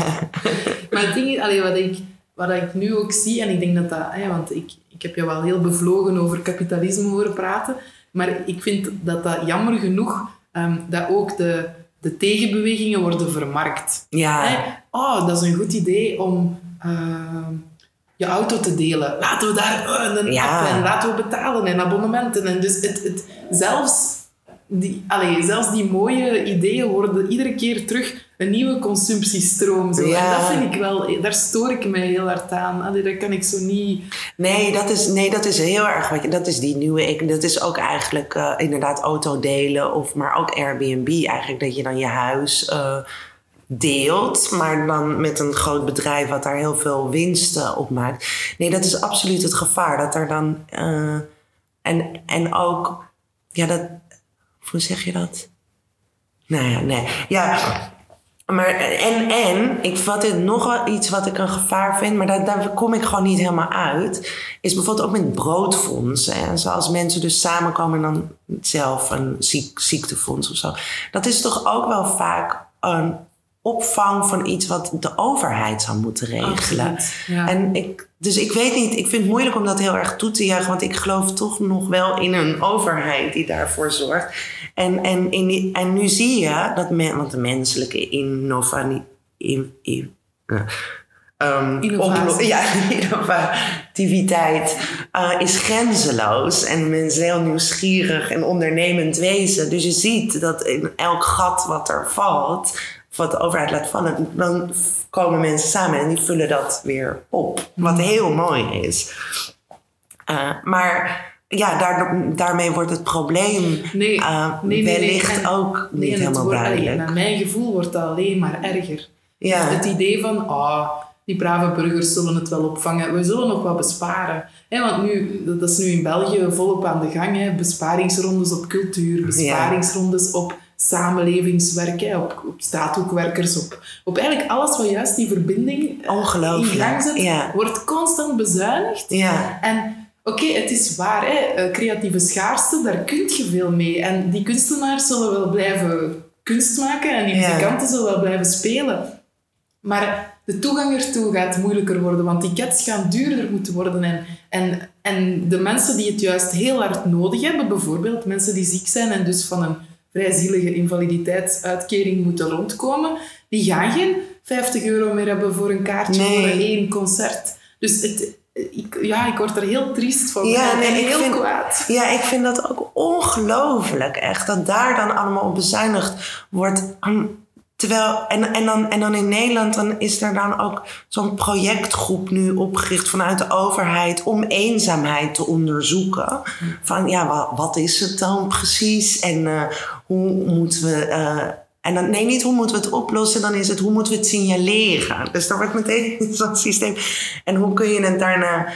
Maar het ding is, wat ik nu ook zie, en ik denk want ik heb jou wel heel bevlogen over kapitalisme horen praten, maar ik vind dat jammer genoeg, dat ook de tegenbewegingen worden vermarkt. Ja. Dat is een goed idee om je auto te delen. Laten we daar app en laten we betalen en abonnementen. En dus zelfs die mooie ideeën worden iedere keer terug een nieuwe consumptiestroom. Zo. Ja. En dat vind ik wel... Daar stoor ik mij heel hard aan. Daar kan ik zo niet... Nee, dat is heel erg... Dat is die nieuwe... Dat is ook eigenlijk inderdaad autodelen. Maar ook Airbnb eigenlijk. Dat je dan je huis... deelt, maar dan met een groot bedrijf wat daar heel veel winsten op maakt. Nee, dat is absoluut het gevaar. Dat er dan... en ook... Ja, dat... Hoe zeg je dat? Nou ja, nee. Ja, maar... En ik vat dit nog wel iets wat ik een gevaar vind, maar daar kom ik gewoon niet helemaal uit. Is bijvoorbeeld ook met broodfondsen. Hè? Zoals mensen dus samenkomen en dan zelf een ziektefonds of zo. Dat is toch ook wel vaak een opvang van iets wat de overheid zou moeten regelen. Absoluut, ja. Dus ik weet niet, ik vind het moeilijk om dat heel erg toe te juichen, want ik geloof toch nog wel in een overheid die daarvoor zorgt. En nu zie je dat want de menselijke innovativiteit is grenzeloos. En mensen heel nieuwsgierig en ondernemend wezen. Dus je ziet dat in elk gat wat er valt, wat de overheid laat vallen, dan komen mensen samen en die vullen dat weer op. Wat heel mooi is. Maar ja, daarmee wordt het probleem wellicht ook niet helemaal duidelijk. Naar mijn gevoel wordt dat alleen maar erger. Ja. Het idee van, die brave burgers zullen het wel opvangen. We zullen nog wat besparen. Want nu, dat is nu in België volop aan de gang. Besparingsrondes op cultuur, besparingsrondes op samenlevingswerk, op staathoekwerkers, op eigenlijk alles wat juist die verbinding in gang zet, wordt constant bezuinigd. Ja. En oké, het is waar, creatieve schaarste, daar kun je veel mee. En die kunstenaars zullen wel blijven kunst maken en die muzikanten zullen wel blijven spelen. Maar de toegang ertoe gaat moeilijker worden, want tickets gaan duurder moeten worden. En de mensen die het juist heel hard nodig hebben, bijvoorbeeld mensen die ziek zijn en dus van een vrij zielige invaliditeitsuitkering moeten rondkomen, die gaan geen €50 meer hebben voor een kaartje voor één concert. Dus ik word er heel triest van. Ja, kwaad. Ja, ik vind dat ook ongelooflijk, echt. Dat daar dan allemaal op bezuinigd wordt. Terwijl, en dan in Nederland, dan is er dan ook zo'n projectgroep nu opgericht vanuit de overheid om eenzaamheid te onderzoeken. Van wat is het dan precies? En hoe moeten we... niet hoe moeten we het oplossen, dan is het hoe moeten we het signaleren. Dus dan wordt meteen zo'n systeem. En hoe kun je het daarna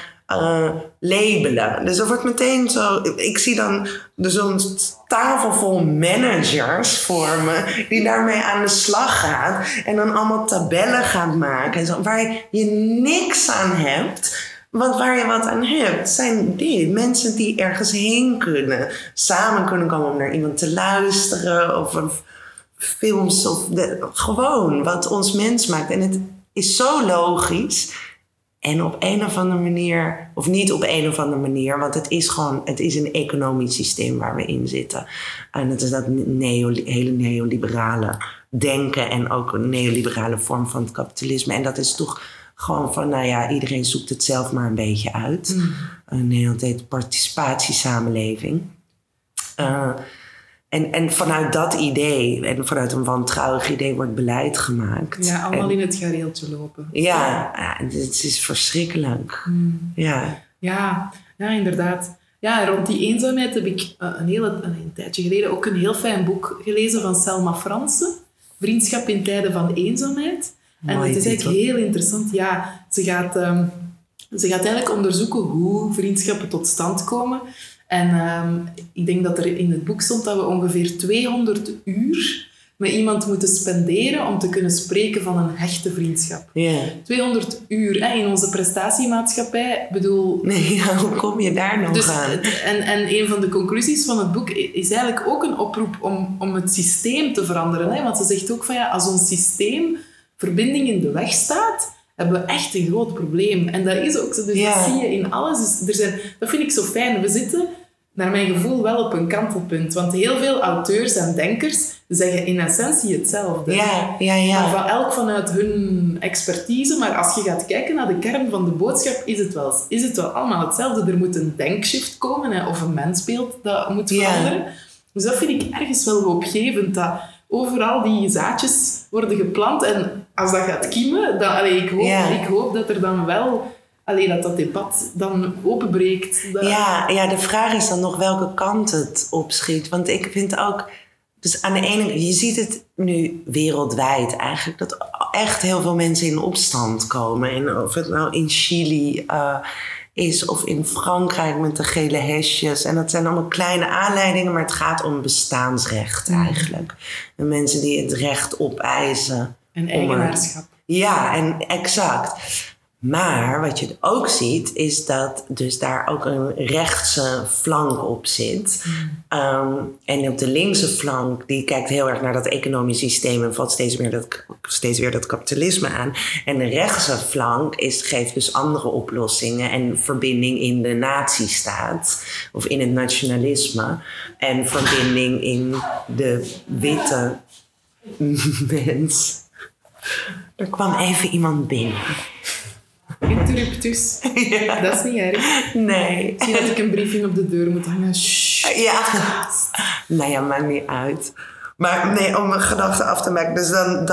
labelen? Dus dat wordt meteen zo... Ik zie dan zo'n tafel vol managers voor me die daarmee aan de slag gaat en dan allemaal tabellen gaat maken. En zo, waar je niks aan hebt... Want waar je wat aan hebt, zijn dit. Mensen die ergens heen kunnen. Samen kunnen komen om naar iemand te luisteren. Of films. Gewoon wat ons mens maakt. En het is zo logisch. En op een of andere manier. Of niet op een of andere manier. Want het is een economisch systeem waar we in zitten. En het is dat hele neoliberale denken. En ook een neoliberale vorm van het kapitalisme. En dat is toch... Gewoon van, iedereen zoekt het zelf maar een beetje uit. Nederland heet participatiesamenleving. En vanuit dat idee, en vanuit een wantrouwig idee, wordt beleid gemaakt. Ja, allemaal in het gareeltje lopen. Ja, het is verschrikkelijk. Ja, inderdaad. Ja, rond die eenzaamheid heb ik een tijdje geleden ook een heel fijn boek gelezen van Selma Fransen. Vriendschap in tijden van eenzaamheid. En het is eigenlijk heel interessant. Ja, ze gaat eigenlijk onderzoeken hoe vriendschappen tot stand komen. En ik denk dat er in het boek stond dat we ongeveer 200 uur met iemand moeten spenderen om te kunnen spreken van een hechte vriendschap. Yeah. 200 uur in onze prestatiemaatschappij. Hoe kom je daar nou aan? En een van de conclusies van het boek is eigenlijk ook een oproep om het systeem te veranderen. Want ze zegt ook van als ons systeem verbinding in de weg staat, hebben we echt een groot probleem. En dat is ook zo. Dus dat zie je in alles. Dus dat vind ik zo fijn. We zitten, naar mijn gevoel, wel op een kantelpunt. Want heel veel auteurs en denkers zeggen in essentie hetzelfde. Ja. Maar elk vanuit hun expertise. Maar als je gaat kijken naar de kern van de boodschap, is het wel allemaal hetzelfde. Er moet een denkshift komen, of een mensbeeld dat moet veranderen. Dus dat vind ik ergens wel hoopgevend, dat overal die zaadjes worden geplant. En als dat gaat kiemen, dan, ik hoop dat er dan wel... dat debat dan openbreekt. De vraag is dan nog welke kant het opschiet. Want ik vind ook... Dus aan de ene, je ziet het nu wereldwijd eigenlijk, dat echt heel veel mensen in opstand komen. En of het nou in Chili is of in Frankrijk met de gele hesjes. En dat zijn allemaal kleine aanleidingen, maar het gaat om bestaansrecht eigenlijk. En mensen die het recht opeisen. En eigenaarschap. Ja, en exact. Maar wat je ook ziet, is dat dus daar ook een rechtse flank op zit. En op de linkse flank, die kijkt heel erg naar dat economisch systeem en valt steeds weer dat kapitalisme aan. En de rechtse flank geeft dus andere oplossingen en verbinding in de nazistaat of in het nationalisme. En verbinding in de witte mens. Er kwam even iemand binnen. Interruptus. Ja. Dat is niet erg. Nee. Misschien dat ik een briefing op de deur moet hangen. Shhh. Ja. Nou ja, maakt niet uit. Maar nee, om mijn gedachten af te maken. Dus dan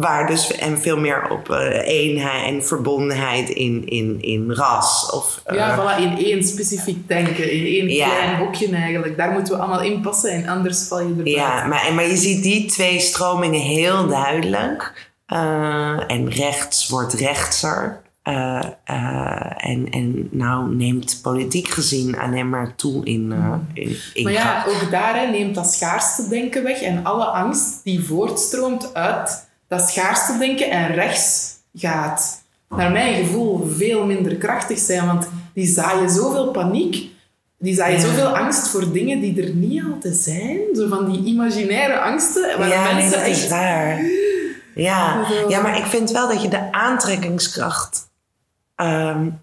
waar dus en veel meer op eenheid en verbondenheid in ras. Of, in één specifiek denken. In één klein hokje eigenlijk. Daar moeten we allemaal in passen en anders val je erbij. Ja, maar je ziet die twee stromingen heel duidelijk. En rechts wordt rechtser. En nou neemt politiek gezien alleen maar toe in maar ja, ook daar neemt dat schaarste denken weg en alle angst die voortstroomt uit dat schaarste denken en rechts gaat naar mijn gevoel veel minder krachtig zijn, want die zaaien zoveel paniek, die zaaien zoveel angst voor dingen die er niet altijd zijn, zo van die imaginaire angsten waar mensen dat echt... is waar. Ja, maar ik vind wel dat je de aantrekkingskracht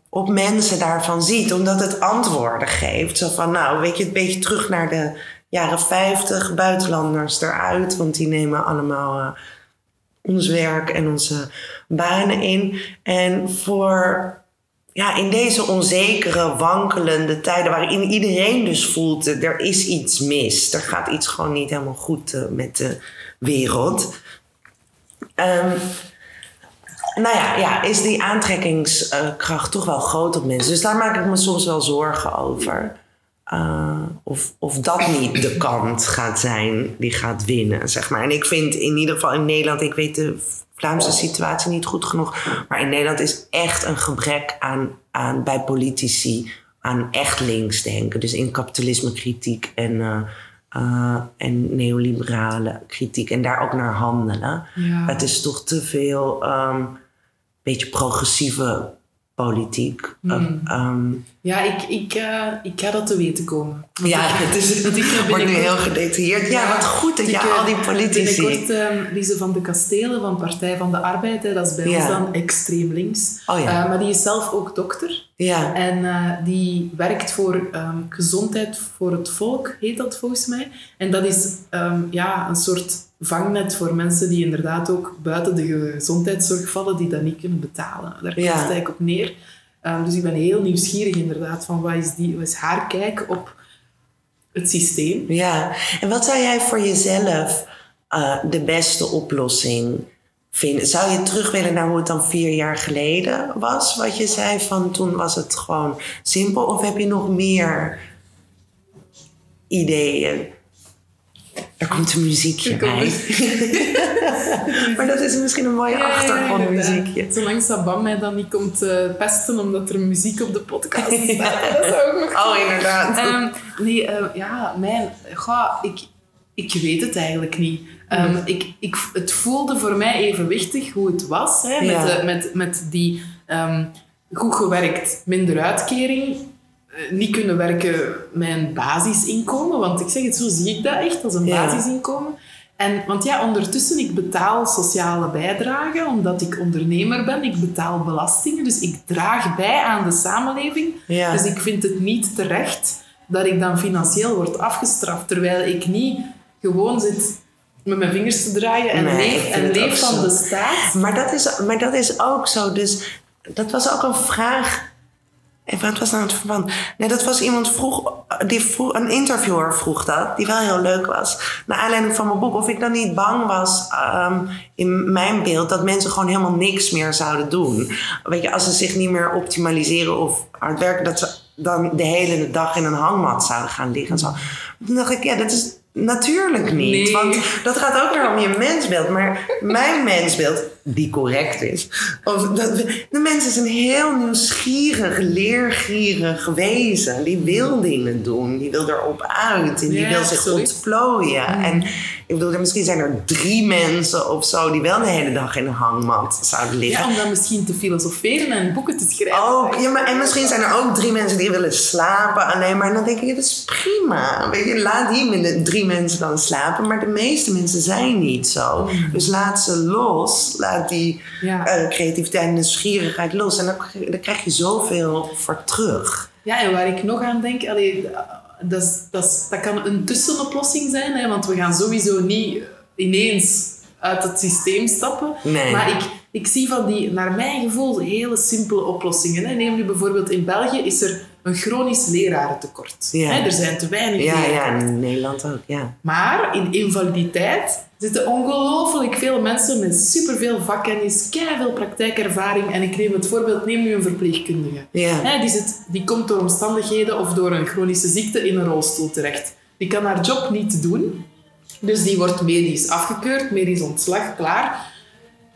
op mensen daarvan ziet. Omdat het antwoorden geeft. Zo van, nou, weet je, een beetje terug naar de jaren 50. Buitenlanders eruit, want die nemen allemaal ons werk en onze banen in. En voor... Ja, in deze onzekere, wankelende tijden waarin iedereen dus voelt... er is iets mis. Er gaat iets gewoon niet helemaal goed met de wereld... is die aantrekkingskracht toch wel groot op mensen. Dus daar maak ik me soms wel zorgen over. Of dat niet de kant gaat zijn die gaat winnen, zeg maar. En ik vind in ieder geval in Nederland... Ik weet de Vlaamse situatie niet goed genoeg... maar in Nederland is echt een gebrek aan bij politici... aan echt links denken. Dus in kapitalisme kritiek en neoliberale kritiek. En daar ook naar handelen. Ja. Het is toch te veel... beetje progressieve politiek. Ik ga dat te weten komen. Het wordt nu heel gedetailleerd. Ja, wat goed dat je al die politici... Binnenkort Lize van de Kastelen van Partij van de Arbeid. Hè, dat is bij ons dan extreem links. Oh, ja. Maar die is zelf ook dokter. Ja. En die werkt voor gezondheid voor het volk, heet dat volgens mij. En dat is een soort... vangnet voor mensen die inderdaad ook buiten de gezondheidszorg vallen, die dat niet kunnen betalen. Daar komt het eigenlijk op neer. Dus ik ben heel nieuwsgierig inderdaad van wat is haar kijk op het systeem. Ja, en wat zou jij voor jezelf de beste oplossing vinden? Zou je terug willen naar hoe het dan 4 jaar geleden was? Wat je zei van toen was het gewoon simpel? Of heb je nog meer ideeën? Er komt een muziekje bij. Maar dat is misschien een mooie achtergrondmuziekje. Zolang Sabam mij dan niet komt pesten omdat er muziek op de podcast staat. Dat zou ook nog inderdaad. Ik weet het eigenlijk niet. Het voelde voor mij evenwichtig hoe het was. Hè, met die goed gewerkt, minder uitkering... niet kunnen werken met een basisinkomen. Want ik zeg het, zo zie ik dat echt, als een basisinkomen. En, want ondertussen, ik betaal sociale bijdragen, omdat ik ondernemer ben. Ik betaal belastingen, dus ik draag bij aan de samenleving. Ja. Dus ik vind het niet terecht dat ik dan financieel word afgestraft. Terwijl ik niet gewoon zit... met mijn vingers te draaien en leef van de staat. Maar dat is ook zo. Dus dat was ook een vraag... En wat was nou het verband? Nee, dat was iemand die vroeg, een interviewer vroeg dat, die wel heel leuk was. Naar aanleiding van mijn boek, of ik dan niet bang was in mijn beeld dat mensen gewoon helemaal niks meer zouden doen. Weet je, als ze zich niet meer optimaliseren of hard werken, dat ze dan de hele dag in een hangmat zouden gaan liggen. En zo. Toen dacht ik, ja, dat is Natuurlijk niet, nee. Want dat gaat ook weer om je mensbeeld. Maar mijn mensbeeld, die correct is... de mens is een heel nieuwsgierig, leergierig wezen. Die wil dingen doen, die wil erop uit en die wil zich ontplooien. Mm. En ik bedoel, misschien zijn er 3 mensen of zo... die wel de hele dag in de hangmat zouden liggen. Ja, om dan misschien te filosoferen en boeken te schrijven. Ook, ja, maar, en misschien zijn er ook 3 mensen die willen slapen alleen maar. En dan denk ik, dat is prima. Weet je, laat die met de 3 mensen dan slapen. Maar de meeste mensen zijn niet zo. Dus laat ze los. Laat die creativiteit en nieuwsgierigheid los. En dan krijg je zoveel voor terug. Ja, en waar ik nog aan denk... Dat kan een tussenoplossing zijn, hè, want we gaan sowieso niet ineens uit het systeem stappen. Nee. Maar ik zie van die, naar mijn gevoel, hele simpele oplossingen. Hè. Neem nu bijvoorbeeld in België is er een chronisch lerarentekort. Ja. Hè, er zijn te weinig leraren. Ja, in Nederland ook, ja. Maar in invaliditeit zitten ongelooflijk veel mensen met superveel vakkennis, keiveel praktijkervaring. En ik neem het voorbeeld, neem nu een verpleegkundige. Ja. Hè, die komt door omstandigheden of door een chronische ziekte in een rolstoel terecht. Die kan haar job niet doen. Dus die wordt medisch afgekeurd, medisch ontslag, klaar.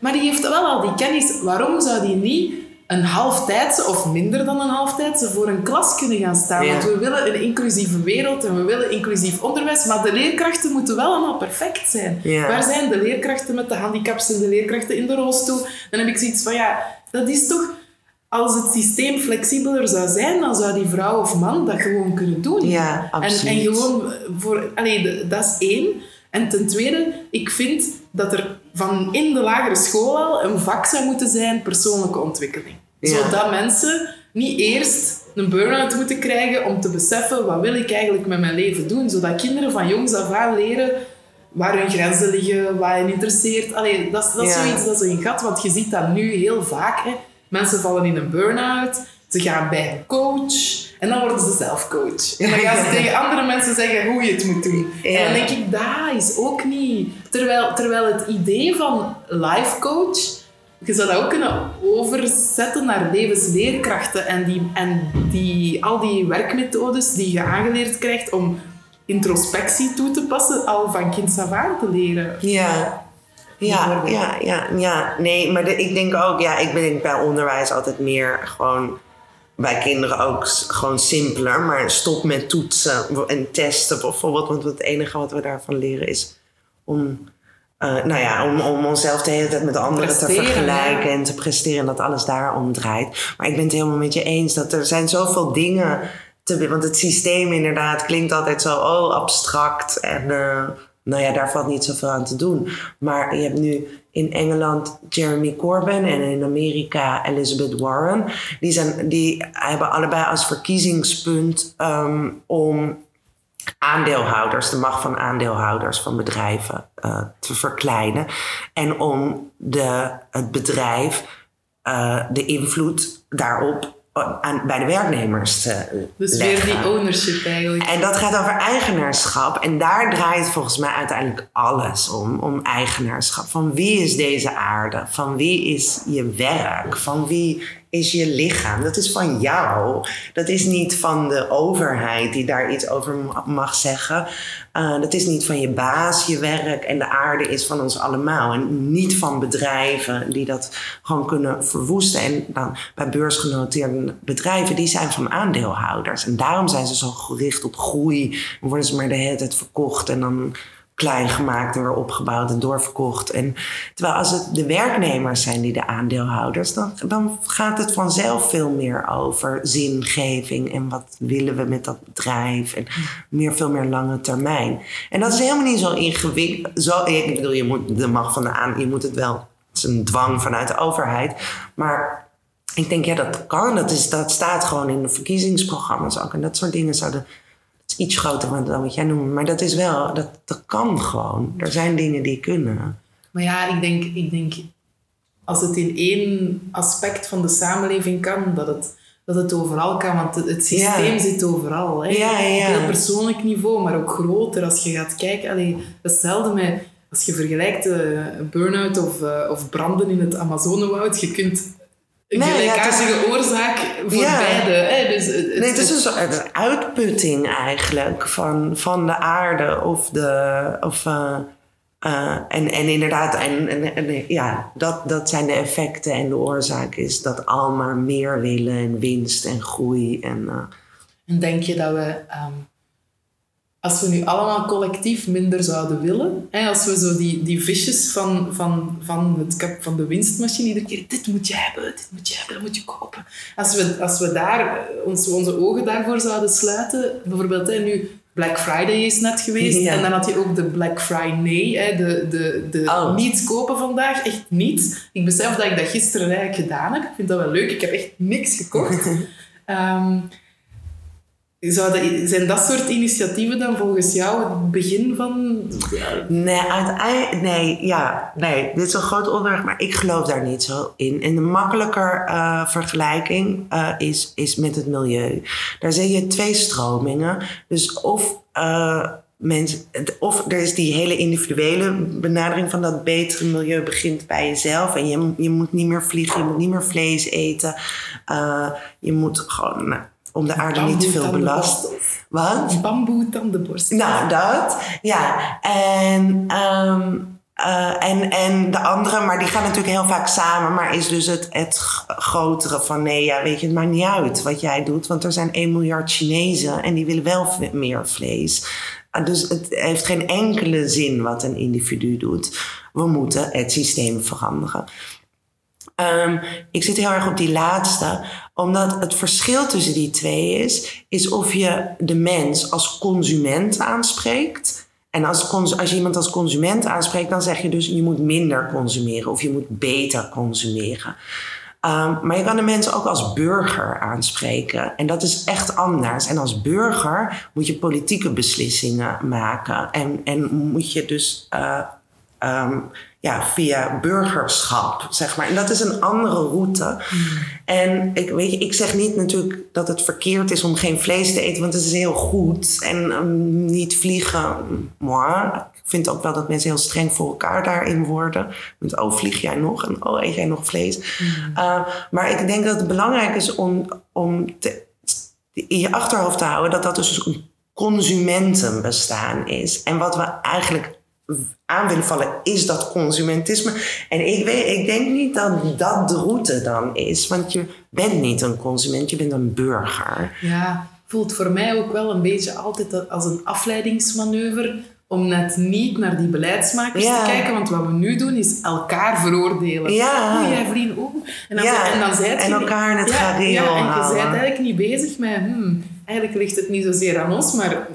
Maar die heeft wel al die kennis. Waarom zou die niet een halftijdse of minder dan een halftijdse voor een klas kunnen gaan staan? Ja. Want we willen een inclusieve wereld en we willen inclusief onderwijs, maar de leerkrachten moeten wel allemaal perfect zijn. Ja. Waar zijn de leerkrachten met de handicaps en de leerkrachten in de rolstoel? Dan heb ik zoiets van, ja, dat is toch... Als het systeem flexibeler zou zijn, dan zou die vrouw of man dat gewoon kunnen doen. Ja, absoluut. En gewoon voor... Allee, dat is 1. En ten tweede, ik vind dat er van in de lagere school al een vak zou moeten zijn persoonlijke ontwikkeling. Ja. Zodat mensen niet eerst een burn-out moeten krijgen om te beseffen wat wil ik eigenlijk met mijn leven doen. Zodat kinderen van jongs af aan leren waar hun grenzen liggen, wat hen interesseert. Allee, dat is zoiets, dat is een gat, want je ziet dat nu heel vaak. Hè. Mensen vallen in een burn-out, ze gaan bij een coach en dan worden ze zelf coach. En dan gaan ze tegen andere mensen zeggen hoe je het moet doen. Ja. En dan denk ik, dat is ook niet... Terwijl het idee van life coach, je zou dat ook kunnen overzetten naar levensleerkrachten en die, al die werkmethodes die je aangeleerd krijgt om introspectie toe te passen, al van kinds af aan te leren. Ja. Ja. Nee, maar ik denk ook... Ja, ik ben bij onderwijs altijd meer gewoon... Bij kinderen ook gewoon simpeler. Maar stop met toetsen en testen bijvoorbeeld. Want het enige wat we daarvan leren is om onszelf de hele tijd met anderen te vergelijken en te presteren. En dat alles daarom draait. Maar ik ben het helemaal met je eens dat er zijn zoveel dingen te... Want het systeem inderdaad klinkt altijd zo abstract en... daar valt niet zoveel aan te doen. Maar je hebt nu in Engeland Jeremy Corbyn en in Amerika Elizabeth Warren. Die hebben allebei als verkiezingspunt om aandeelhouders, de macht van aandeelhouders van bedrijven te verkleinen. En om het bedrijf, de invloed daarop bij de werknemers te leggen. Weer die ownership eigenlijk. En dat gaat over eigenaarschap. En daar draait volgens mij uiteindelijk alles om eigenaarschap. Van wie is deze aarde? Van wie is je werk? Van wie is je lichaam? Dat is van jou. Dat is niet van de overheid die daar iets over mag zeggen. Dat is niet van je baas, je werk. En de aarde is van ons allemaal. En niet van bedrijven die dat gewoon kunnen verwoesten. En dan bij beursgenoteerde bedrijven, die zijn van aandeelhouders. En daarom zijn ze zo gericht op groei. Dan worden ze maar de hele tijd verkocht en dan klein gemaakt en weer opgebouwd en doorverkocht. En terwijl als het de werknemers zijn die de aandeelhouders... dan gaat het vanzelf veel meer over zingeving... en wat willen we met dat bedrijf en veel meer lange termijn. En dat is helemaal niet zo ingewikkeld. Ik bedoel, je moet de macht van de je moet het wel... Het is een dwang vanuit de overheid, maar... Ik denk, ja, dat kan. Dat staat gewoon in de verkiezingsprogramma's ook. En dat soort dingen zouden... Het is iets groter dan wat jij noemt. Maar dat is wel... Dat kan gewoon. Er zijn dingen die kunnen. Maar ja, ik denk... Als het in 1 aspect van de samenleving kan... Dat het overal kan. Want het systeem zit overal. Hè? Ja. Op heel persoonlijk niveau, maar ook groter. Als je gaat kijken... Hetzelfde met... Als je vergelijkt burn-out of branden in het Amazonewoud... Je kunt... gelijkaardige oorzaak voor beide. Hè? Dus het is een soort uitputting eigenlijk van de aarde of de... dat zijn de effecten en de oorzaak is dat allemaal meer willen en winst en groei. En denk je dat we, als we nu allemaal collectief minder zouden willen, hè, als we zo die visjes van de winstmachine iedere keer, dit moet je hebben, dat moet je kopen. Als we daar onze ogen daarvoor zouden sluiten, bijvoorbeeld hè, nu... Black Friday is net geweest. Ja. En dan had je ook de Black Friday. De niet kopen vandaag. Echt niet. Ik besef dat ik dat gisteren eigenlijk gedaan heb. Ik vind dat wel leuk. Ik heb echt niks gekocht. Zijn dat soort initiatieven dan volgens jou het begin van... Nee, dit is een groot onderwerp, maar ik geloof daar niet zo in. En de makkelijker vergelijking is met het milieu. Daar zie je twee stromingen. Dus of er is die hele individuele benadering van dat betere milieu begint bij jezelf. En je moet niet meer vliegen, je moet niet meer vlees eten. Je moet gewoon... om de aarde niet te veel belast. Wat? Bamboe tandenborstel. Nou, dat. Ja. En de andere, maar die gaan natuurlijk heel vaak samen. Maar is dus het grotere van... nee, ja, weet je, het maakt niet uit wat jij doet. Want er zijn 1 miljard Chinezen en die willen wel meer vlees. Dus het heeft geen enkele zin wat een individu doet. We moeten het systeem veranderen. Ik zit heel erg op die laatste... Omdat het verschil tussen die twee is of je de mens als consument aanspreekt. En als je iemand als consument aanspreekt, dan zeg je dus je moet minder consumeren of je moet beter consumeren. Maar je kan de mensen ook als burger aanspreken. En dat is echt anders. En als burger moet je politieke beslissingen maken. En moet je dus... via burgerschap, zeg maar. En dat is een andere route. En ik zeg niet natuurlijk dat het verkeerd is om geen vlees te eten, want het is heel goed. En niet vliegen, maar ik vind ook wel dat mensen heel streng voor elkaar daarin worden. Want oh, vlieg jij nog? En oh, eet jij nog vlees? Maar ik denk dat het belangrijk is om in je achterhoofd te houden dat dus een consumentenbestaan is. En wat we eigenlijk aan willen vallen, is dat consumentisme. En ik denk niet dat dat de route dan is. Want je bent niet een consument, je bent een burger. Ja, voelt voor mij ook wel een beetje altijd als een afleidingsmanoeuvre om net niet naar die beleidsmakers te kijken. Want wat we nu doen, is elkaar veroordelen. Ja. Oh, jij vriend ook. En elkaar in het gareel en je bent eigenlijk niet bezig met... eigenlijk ligt het niet zozeer aan ons, maar...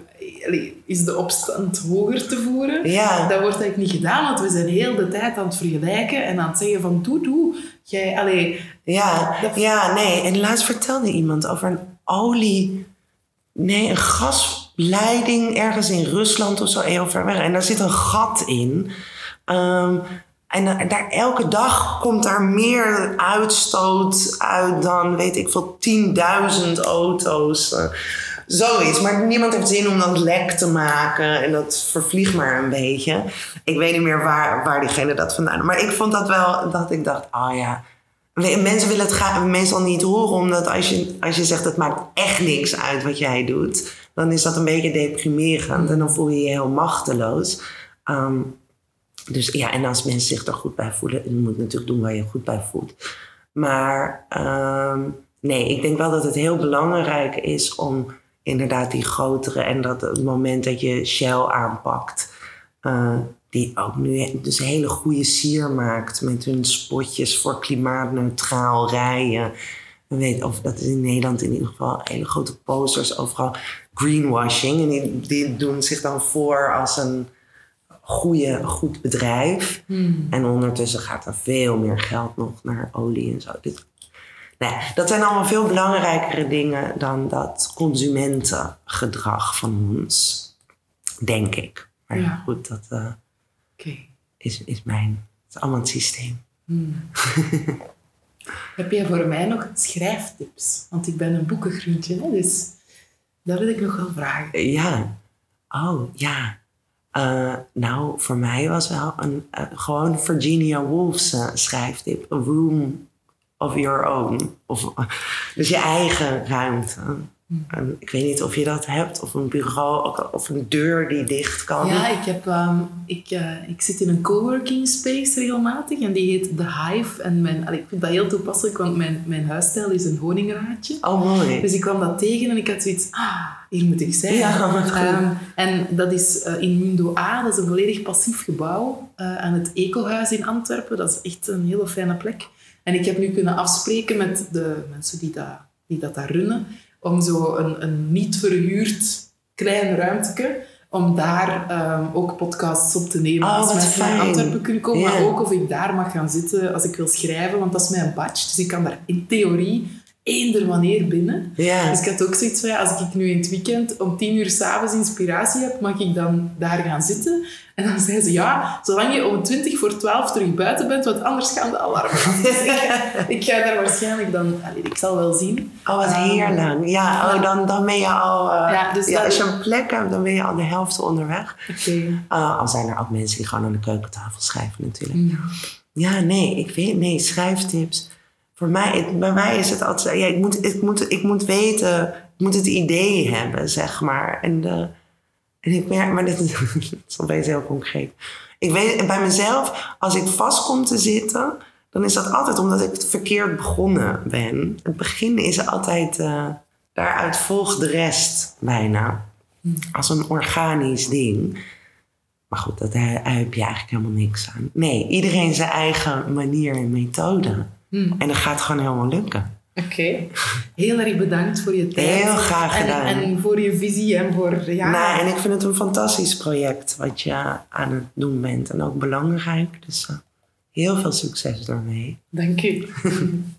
is de opstand hoger te voeren? Ja. Dat wordt eigenlijk niet gedaan, want we zijn heel de tijd aan het vergelijken en aan het zeggen van doe. Jij, allee... Ja, nee. En laatst vertelde iemand over een gasleiding ergens in Rusland of zo, heel ver weg. En daar zit een gat in. En daar elke dag komt daar meer uitstoot uit dan, weet ik veel, 10.000 auto's... Zoiets, maar niemand heeft zin om dat lek te maken. En dat vervliegt maar een beetje. Ik weet niet meer waar diegene dat vandaan... Maar ik vond dat wel, dat ik dacht... Oh ja, mensen willen het meestal niet horen. Omdat als je zegt, het maakt echt niks uit wat jij doet... dan is dat een beetje deprimerend. En dan voel je je heel machteloos. Dus ja, en als mensen zich er goed bij voelen... je moet natuurlijk doen waar je goed bij voelt. Maar nee, ik denk wel dat het heel belangrijk is om... inderdaad die grotere en dat het moment dat je Shell aanpakt... die ook nu dus hele goede sier maakt met hun spotjes voor klimaatneutraal rijden. We weten of dat is in Nederland in ieder geval hele grote posters overal. Greenwashing en die doen zich dan voor als een goed bedrijf. En ondertussen gaat er veel meer geld nog naar olie en zo. Nee, dat zijn allemaal veel belangrijkere dingen dan dat consumentengedrag van ons, denk ik. Maar ja. Goed, dat het is allemaal het systeem. Heb jij voor mij nog schrijftips? Want ik ben een boekengroentje, hè? Dus dat wil ik nog wel vragen. Ja, oh ja. Nou, voor mij was wel gewoon Virginia Woolf's schrijftip, A Room of your own. Dus je eigen ruimte. En ik weet niet of je dat hebt, of een bureau, of een deur die dicht kan. Ja, ik zit in een coworking space regelmatig en die heet The Hive. En ik vind dat heel toepasselijk, want mijn huisstijl is een honingraadje. Oh, mooi. Dus ik kwam dat tegen en ik had zoiets, hier moet ik zijn. Ja, en dat is in Mundo A, dat is een volledig passief gebouw aan het EcoHuis in Antwerpen. Dat is echt een hele fijne plek. En ik heb nu kunnen afspreken met de mensen die dat daar runnen, om zo een niet verhuurd klein ruimteke, om daar ook podcasts op te nemen. Als mensen naar Antwerpen kunnen komen, yeah. Maar ook of ik daar mag gaan zitten als ik wil schrijven, want dat is mijn badge, dus ik kan daar in theorie eender wanneer binnen. Yeah. Dus ik had ook zoiets van, als ik nu in het weekend om 10:00 s'avonds inspiratie heb, mag ik dan daar gaan zitten? En dan zei ze, ja, zolang je om 12:20 terug buiten bent, want anders gaan de alarmen af. Dus ik ga daar waarschijnlijk dan... ik zal wel zien. Oh, wat heerlijk. Ja, oh, dan ben je al... als je een plek hebt, dan ben je al de helft onderweg. Okay. Al zijn er ook mensen die gewoon aan de keukentafel schrijven natuurlijk. Mm. Ja, nee, ik weet... Nee, schrijftips... Bij mij is het altijd... Ja, ik moet weten... Ik moet het idee hebben, zeg maar. En ik merk... Maar dit is opeens heel concreet. Ik weet bij mezelf... Als ik vast kom te zitten... Dan is dat altijd omdat ik verkeerd begonnen ben. Het begin is altijd... daaruit volgt de rest bijna. Als een organisch ding. Maar goed, daar heb je eigenlijk helemaal niks aan. Nee, iedereen zijn eigen manier en methode... En dat gaat gewoon helemaal lukken. Oké. Heel erg bedankt voor je tijd. Heel graag gedaan. En voor je visie en voor... Ja. Nou, en ik vind het een fantastisch project wat je aan het doen bent. En ook belangrijk. Dus heel veel succes daarmee. Dank u.